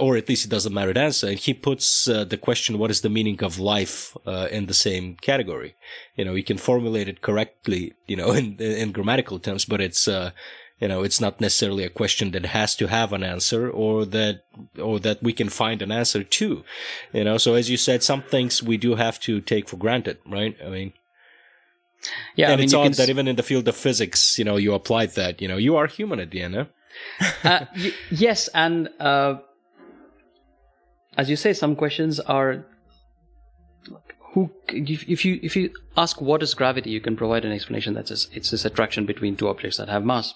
Or at least it doesn't merit answer. And he puts the question, what is the meaning of life, in the same category. You can formulate it correctly, in grammatical terms, but it's, it's not necessarily a question that has to have an answer or that we can find an answer to, So as you said, some things we do have to take for granted, right? I mean. Yeah. And it's odd that even in the field of physics, you applied that, you are human at the end, huh? Yes. And, as you say, some questions are if you ask what is gravity, you can provide an explanation that says it's this attraction between two objects that have mass,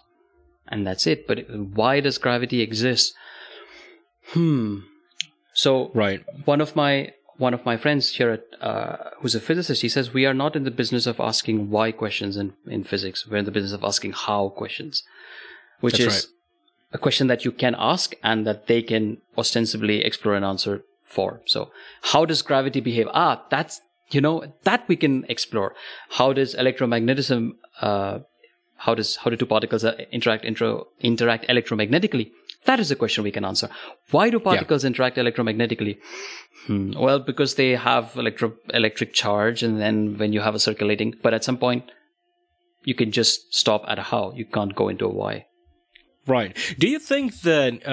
and that's it. But why does gravity exist? So right. One of my friends here at who's a physicist, he says we are not in the business of asking why questions in physics. We're in the business of asking how questions, which that's is. Right. A question that you can ask and that they can ostensibly explore an answer for. So how does gravity behave? That we can explore. How does electromagnetism, how do two particles interact electromagnetically? That is a question we can answer. Why do particles interact electromagnetically? Well, because they have electric charge, and then when you have a circulating, but at some point you can just stop at a how. You can't go into a why. Right. Do you think that,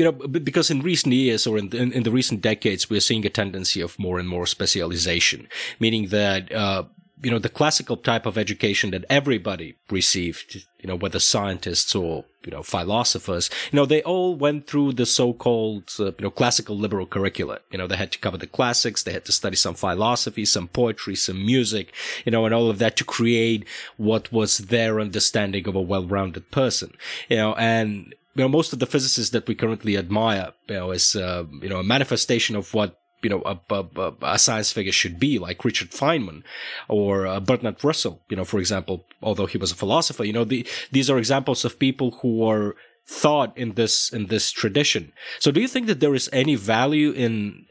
because in recent years or in the recent decades, we're seeing a tendency of more and more specialization, meaning that, the classical type of education that everybody received, whether scientists or, philosophers, they all went through the so-called, classical liberal curricula. They had to cover the classics. They had to study some philosophy, some poetry, some music, and all of that to create what was their understanding of a well-rounded person, and, most of the physicists that we currently admire, is, a manifestation of what a science figure should be, like Richard Feynman or Bertrand Russell, for example, although he was a philosopher, these are examples of people who are thought in this tradition. So do you think that there is any value in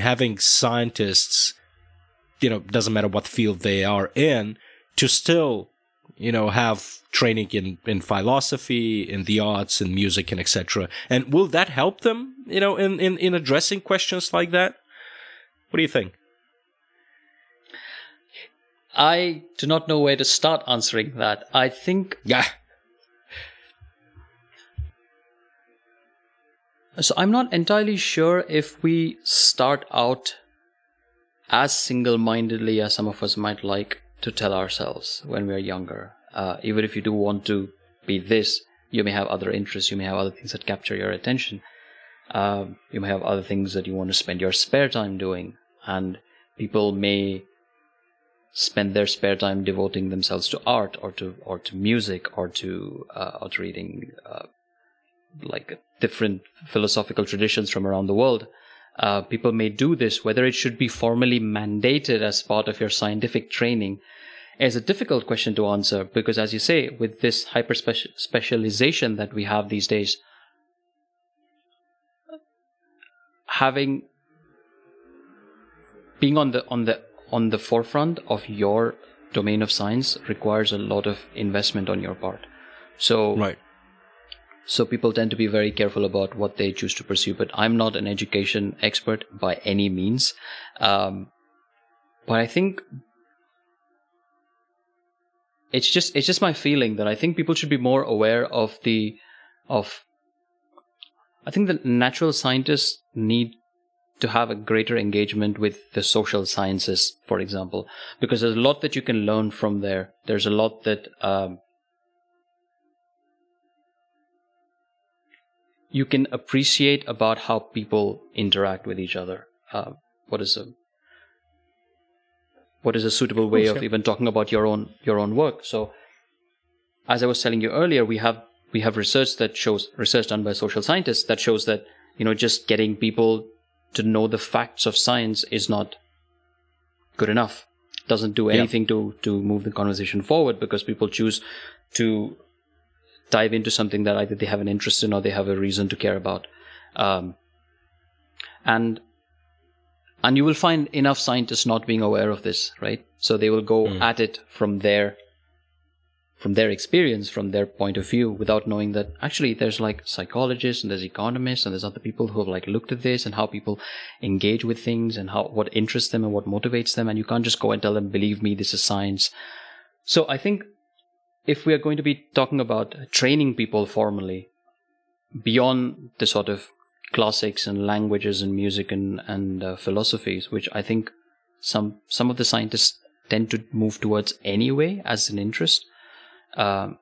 having scientists, doesn't matter what field they are in, to still, have training in philosophy, in the arts, in music, and etc.? And will that help them, in addressing questions like that? What do you think? I do not know where to start answering that. I think... Yeah. So I'm not entirely sure if we start out as single-mindedly as some of us might like to tell ourselves when we are younger. Even if you do want to be this, you may have other interests, you may have other things that capture your attention. You may have other things that you want to spend your spare time doing, and people may spend their spare time devoting themselves to art or to music or to reading like different philosophical traditions from around the world. People may do this. Whether it should be formally mandated as part of your scientific training is a difficult question to answer, because as you say, with this hyper-specialization that we have these days, being on the forefront of your domain of science requires a lot of investment on your part. So people tend to be very careful about what they choose to pursue. But I'm not an education expert by any means. But I think it's just my feeling that I think people should be more aware of I think that natural scientists need to have a greater engagement with the social sciences, for example, because there's a lot that you can learn from there. There's a lot that you can appreciate about how people interact with each other. What is a suitable way of even talking about your own work? So, as I was telling you earlier, we have research done by social scientists that shows that, you know, just getting people to know the facts of science is not good enough. It doesn't do anything to move the conversation forward, because people choose to dive into something that either they have an interest in or they have a reason to care about. And you will find enough scientists not being aware of this, right? So they will go at it from their experience, from their point of view, without knowing that actually there's like psychologists and there's economists and there's other people who have like looked at this and how people engage with things and what interests them and what motivates them. And you can't just go and tell them, believe me, this is science. So I think if we are going to be talking about training people formally beyond the sort of classics and languages and music and philosophies, which I think some of the scientists tend to move towards anyway as an interest, I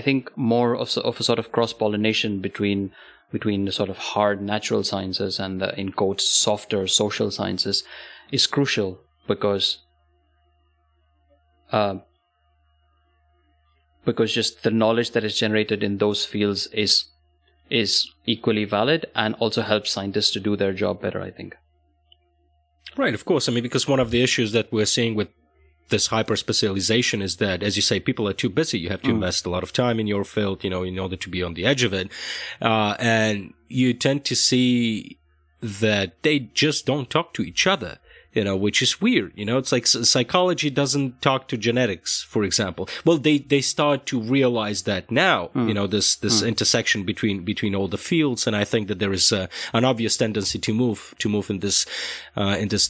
think more of a sort of cross-pollination between the sort of hard natural sciences and the, in quotes, softer social sciences is crucial, because just the knowledge that is generated in those fields is equally valid and also helps scientists to do their job better, I think. Right, of course. I mean, because one of the issues that we're seeing with this hyper-specialization is that, as you say, people are too busy. You have to invest a lot of time in your field, you know, in order to be on the edge of it. And you tend to see that they just don't talk to each other, you know, which is weird. You know, it's like psychology doesn't talk to genetics, for example. Well, they start to realize that now, you know, this intersection between all the fields. And I think that there is an obvious tendency to move in this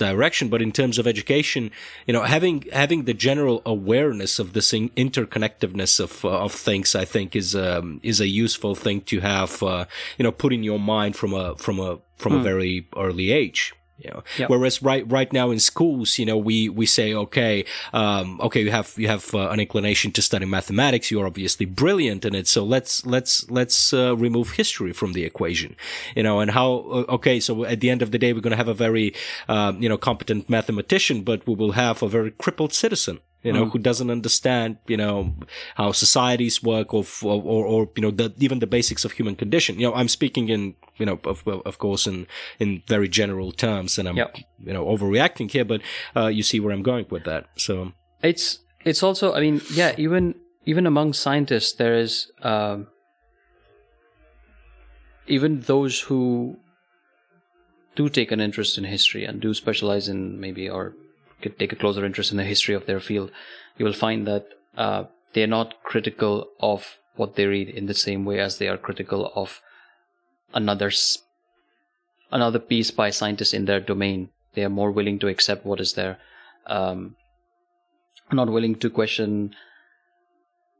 direction. But in terms of education, you know, having the general awareness of this interconnectedness of things, I think is a useful thing to have, you know, put in your mind from a very early age. You know, whereas right now in schools, you know, we say, okay, you have an inclination to study mathematics. You're obviously brilliant in it, so let's remove history from the equation, you know. And so at the end of the day, we're going to have a very competent mathematician, but we will have a very crippled citizen, you know, who doesn't understand, you know, how societies work or you know, even the basics of human condition. You know, I'm speaking in, you know, of course, in very general terms, and I'm, you know, overreacting here, but you see where I'm going with that. So it's also, I mean, even among scientists, there is even those who do take an interest in history and do specialize in maybe could take a closer interest in the history of their field, you will find that they're not critical of what they read in the same way as they are critical of another piece by scientists in their domain. They are more willing to accept what is there, not willing to question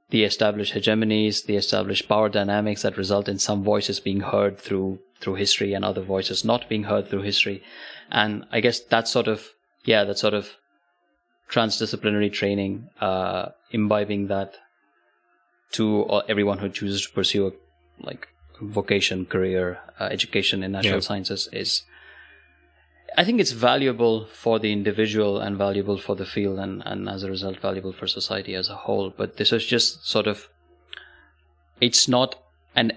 the established hegemonies, the established power dynamics that result in some voices being heard through history and other voices not being heard through history. And I guess that sort of transdisciplinary training, imbibing that to everyone who chooses to pursue a, like vocation, career, education in natural sciences is, I think it's valuable for the individual and valuable for the field and as a result valuable for society as a whole. But this is just sort of, it's not an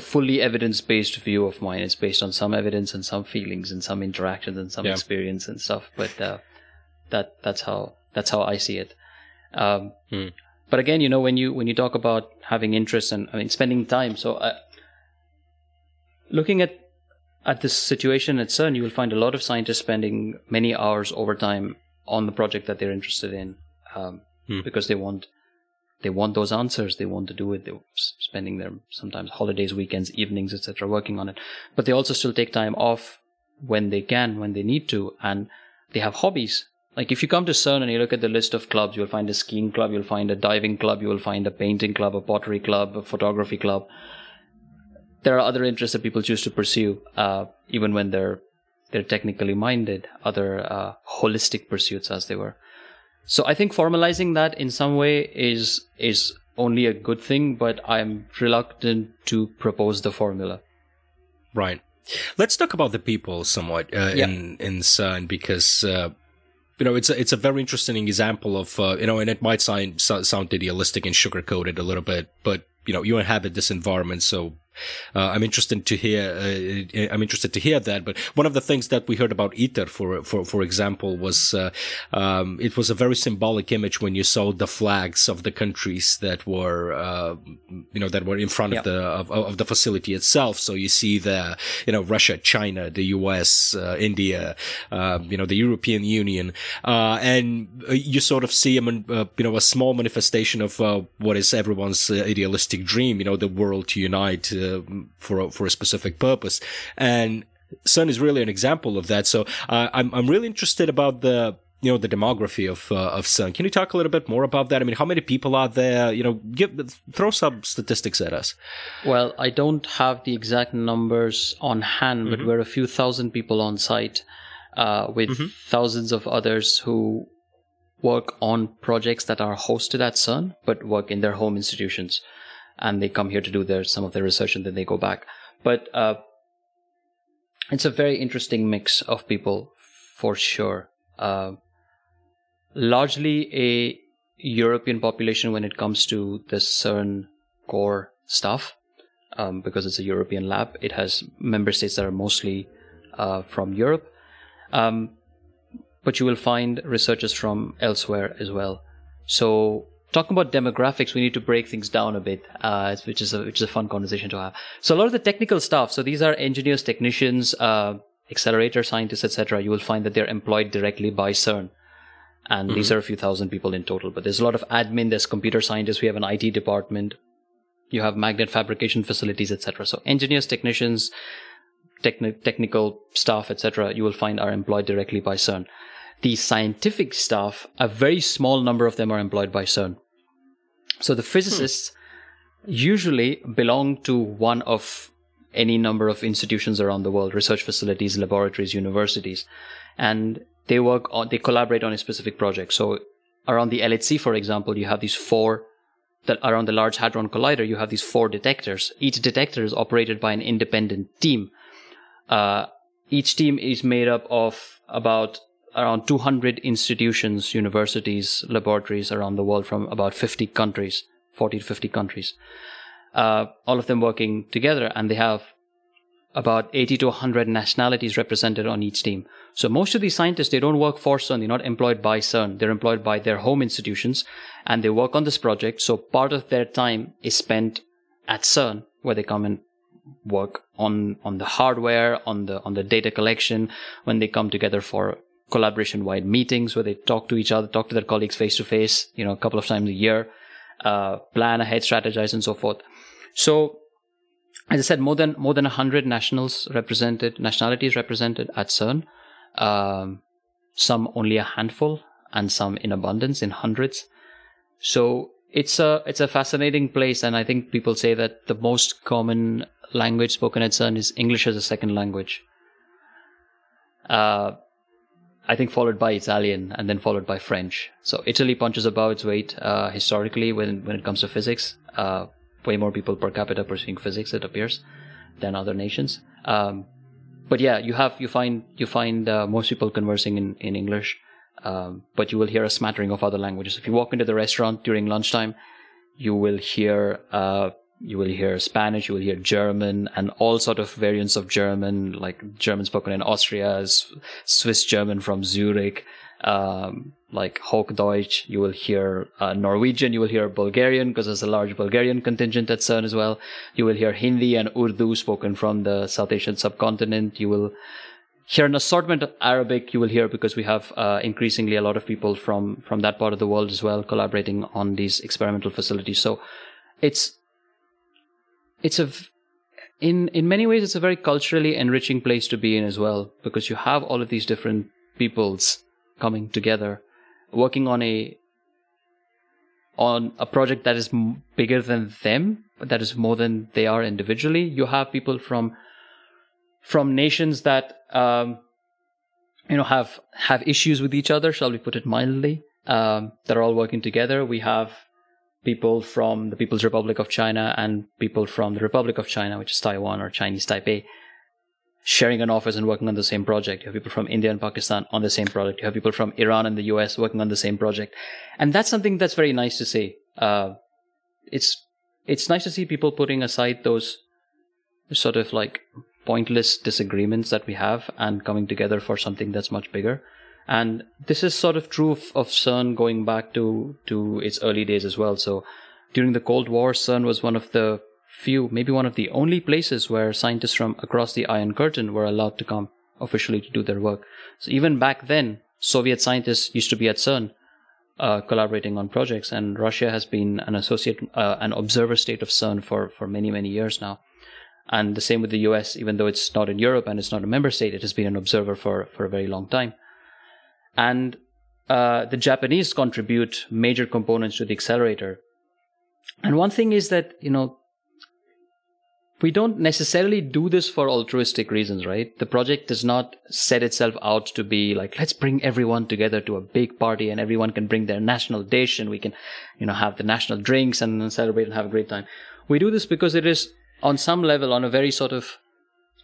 fully evidence-based view of mine. It's based on some evidence and some feelings and some interactions and some experience and stuff. But that's how I see it. But again, you know, when you talk about having interests and spending time, so looking at this situation at CERN, you will find a lot of scientists spending many hours over time on the project that they're interested in, because they want those answers. They want to do it. They're spending their sometimes holidays, weekends, evenings, etc., working on it. But they also still take time off when they can, when they need to, and they have hobbies. Like if you come to CERN and you look at the list of clubs, you'll find a skiing club, you'll find a diving club, you'll find a painting club, a pottery club, a photography club. There are other interests that people choose to pursue, even when they're technically minded, other holistic pursuits, as they were. So I think formalizing that in some way is only a good thing, but I'm reluctant to propose the formula. Right. Let's talk about the people somewhat in CERN, because it's a very interesting example of and it might sound idealistic and sugarcoated a little bit, but you inhabit this environment, so. I'm interested to hear that. But one of the things that we heard about ITER, for example, was it was a very symbolic image when you saw the flags of the countries that were in front of the facility itself. So you see the Russia, China, the U.S., India, the European Union, and you sort of see a small manifestation of what is everyone's idealistic dream, the world to unite. For a specific purpose, and CERN is really an example of that. So I'm really interested about the demography of CERN. Can you talk a little bit more about that? I mean, how many people are there? Throw some statistics at us. Well, I don't have the exact numbers on hand, but we're a few thousand people on site, with thousands of others who work on projects that are hosted at CERN but work in their home institutions. And they come here to do some of their research, and then they go back. But it's a very interesting mix of people, for sure. Largely a European population when it comes to the CERN core stuff, because it's a European lab. It has member states that are mostly from Europe. But you will find researchers from elsewhere as well. So... talking about demographics, we need to break things down a bit, which is a fun conversation to have. So a lot of the technical staff, so these are engineers, technicians, accelerator scientists, etc. You will find that they're employed directly by CERN. And these are a few thousand people in total. But there's a lot of admin, there's computer scientists, we have an IT department, you have magnet fabrication facilities, etc. So engineers, technicians, technical staff, etc. you will find are employed directly by CERN. The scientific staff, a very small number of them are employed by CERN. So the physicists usually belong to one of any number of institutions around the world, research facilities, laboratories, universities, and they collaborate on a specific project. So around the LHC, for example, you have these four, around the Large Hadron Collider, you have these four detectors. Each detector is operated by an independent team. Each team is made up of about around 200 institutions, universities, laboratories around the world from about 50 countries, 40 to 50 countries, all of them working together. And they have about 80 to 100 nationalities represented on each team. So most of these scientists, they don't work for CERN. They're not employed by CERN. They're employed by their home institutions and they work on this project. So part of their time is spent at CERN where they come and work on the hardware, on the data collection, when they come together for collaboration-wide meetings where they talk to each other, talk to their colleagues face-to-face, a couple of times a year, plan ahead, strategize, and so forth. So, as I said, more than 100 nationalities represented at CERN, some only a handful, and some in abundance, in hundreds. So, it's a fascinating place, and I think people say that the most common language spoken at CERN is English as a second language. I think followed by Italian and then followed by French. So Italy punches above its weight historically when it comes to physics. way more people per capita pursuing physics, it appears, than other nations. But yeah, you find most people conversing in English, but you will hear a smattering of other languages. If you walk into the restaurant during lunchtime, you will hear Spanish, you will hear German, and all sort of variants of German, like German spoken in Austria, Swiss German from Zurich, like Hochdeutsch. You will hear Norwegian, you will hear Bulgarian, because there's a large Bulgarian contingent at CERN as well. You will hear Hindi and Urdu spoken from the South Asian subcontinent. You will hear an assortment of Arabic, you will hear, because we have increasingly a lot of people from that part of the world as well collaborating on these experimental facilities. So in many ways, it's a very culturally enriching place to be in as well, because you have all of these different peoples coming together, working on a project that is bigger than them, that is more than they are individually. You have people from nations that have issues with each other, shall we put it mildly, that are all working together. We have people from the People's Republic of China and people from the Republic of China, which is Taiwan or Chinese Taipei, sharing an office and working on the same project. You have people from India and Pakistan on the same project. You have people from Iran and the US working on the same project. And that's something that's very nice to see. It's nice to see people putting aside those sort of like pointless disagreements that we have and coming together for something that's much bigger. And this is sort of true of CERN going back to its early days as well. So during the Cold War, CERN was one of the few, maybe one of the only places where scientists from across the Iron Curtain were allowed to come officially to do their work. So even back then, Soviet scientists used to be at CERN collaborating on projects, and Russia has been an observer state of CERN for many, many years now. And the same with the US, even though it's not in Europe and it's not a member state, it has been an observer for a very long time. And the Japanese contribute major components to the accelerator. And one thing is that, we don't necessarily do this for altruistic reasons, right? The project does not set itself out to be like, let's bring everyone together to a big party and everyone can bring their national dish and we can, have the national drinks and celebrate and have a great time. We do this because it is, on some level, on a very sort of,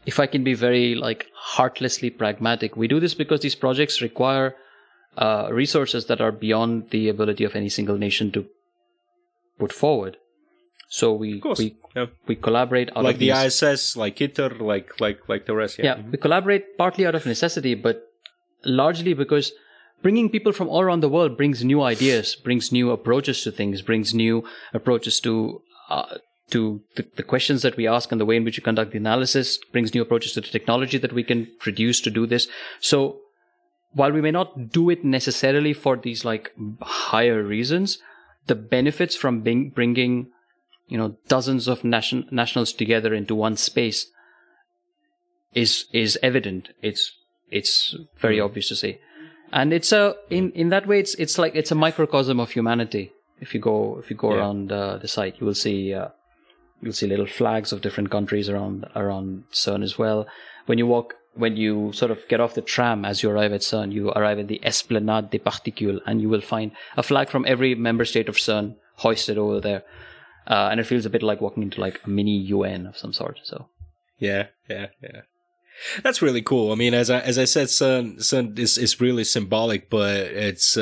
if I can be very heartlessly pragmatic, we do this because these projects require resources that are beyond the ability of any single nation to put forward. So we collaborate out of the ISS, like ITER, like the rest. Yeah, mm-hmm. We collaborate partly out of necessity, but largely because bringing people from all around the world brings new ideas, brings new approaches to things, brings new approaches to the questions that we ask and the way in which you conduct the analysis, brings new approaches to the technology that we can produce to do this. So while we may not do it necessarily for these higher reasons, the benefits from bringing, dozens of nationals together into one space is evident. It's very obvious to see. And it's in that way, it's a microcosm of humanity. If you go around the site, you will see, little flags of different countries around CERN as well. When you sort of get off the tram as you arrive at CERN, you arrive at the Esplanade des Particules, and you will find a flag from every member state of CERN hoisted over there, and it feels a bit like walking into a mini UN of some sort. So, yeah. That's really cool. I mean, as I said, CERN is really symbolic, but it's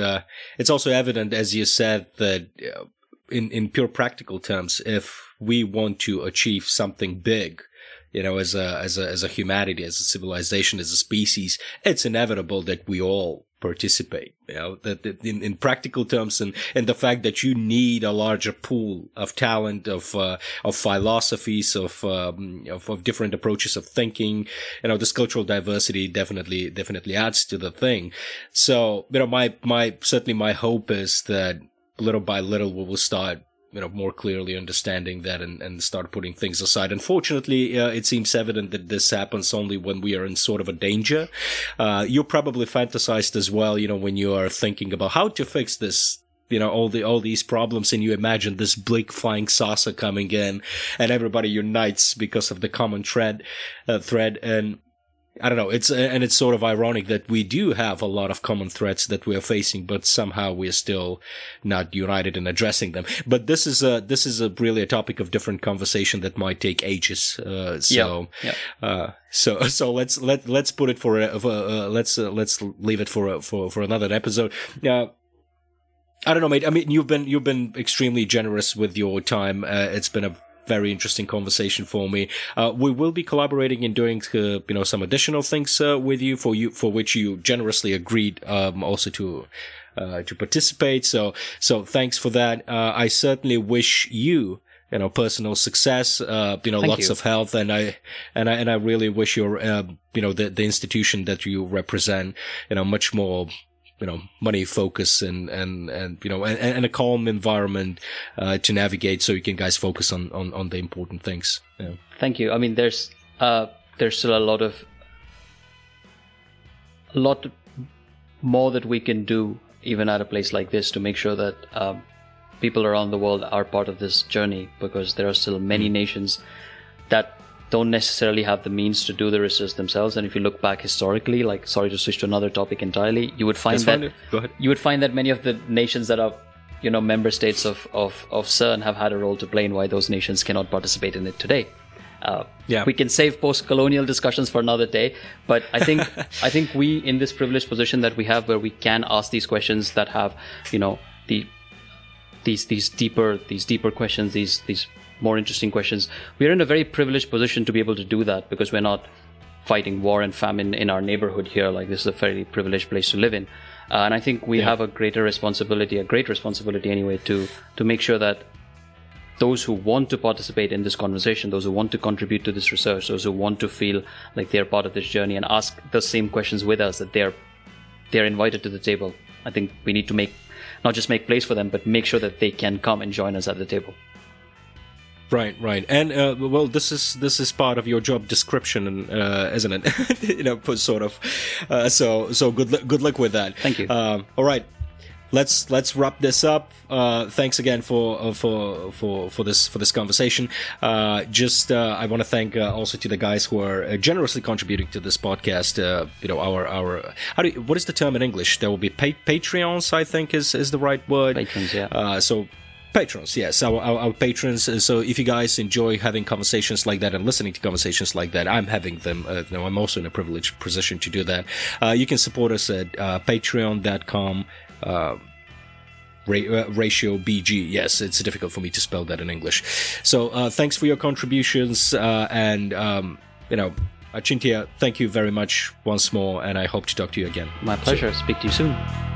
also evident, as you said, that in pure practical terms, if we want to achieve something big, as a humanity, as a civilization, as a species, it's inevitable that we all participate. That in practical terms, and the fact that you need a larger pool of talent, of philosophies, of different approaches of thinking. This cultural diversity definitely adds to the thing. So my hope is that little by little we will start more clearly understanding that and start putting things aside. Unfortunately, it seems evident that this happens only when we are in sort of a danger. You probably fantasized as well, when you are thinking about how to fix this, all these problems, and you imagine this bleak flying saucer coming in and everybody unites because of the common thread. I don't know. It's sort of ironic that we do have a lot of common threats that we are facing, but somehow we are still not united in addressing them. But this is really a topic of different conversation that might take ages. So let's put it let's leave it for another episode. I don't know, mate. I mean, you've been extremely generous with your time. It's been a very interesting conversation for me. We will be collaborating and doing, some additional things with you, for which you generously agreed also to participate. So thanks for that. I certainly wish you, personal success, lots of health, and I really wish your, the institution that you represent, much more, money focus and a calm environment to navigate, so you can guys focus on the important things. Yeah. Thank you. I mean, there's still a lot more that we can do, even at a place like this, to make sure that people around the world are part of this journey, because there are still many nations that don't necessarily have the means to do the research themselves. And if you look back historically, sorry to switch to another topic entirely, you would find that many of the nations that are, member states of CERN have had a role to play in why those nations cannot participate in it today. We can save post-colonial discussions for another day, but I think we, in this privileged position that we have, where we can ask these questions that have, these deeper questions, these more interesting questions. We are in a very privileged position to be able to do that, because we're not fighting war and famine in our neighborhood here. This is a fairly privileged place to live in. And I think we have a great responsibility anyway, to make sure that those who want to participate in this conversation, those who want to contribute to this research, those who want to feel like they're part of this journey and ask the same questions with us, that they're invited to the table. I think we need to not just make place for them, but make sure that they can come and join us at the table. Right, and this is part of your job description, isn't it? Sort of. So good luck with that. Thank you. All right, let's wrap this up. Thanks again for this conversation. I want to thank also to the guys who are generously contributing to this podcast. Our what is the term in English? There will be Patreons, I think is the right word. Patrons, yeah. Patrons, yes, our patrons. So if you guys enjoy having conversations like that and listening to conversations like that, I'm having them. I'm also in a privileged position to do that. You can support us at patreon.com. Ratio BG. Yes, it's difficult for me to spell that in English. So thanks for your contributions. Achintya, thank you very much once more, and I hope to talk to you again. My pleasure. Speak to you soon.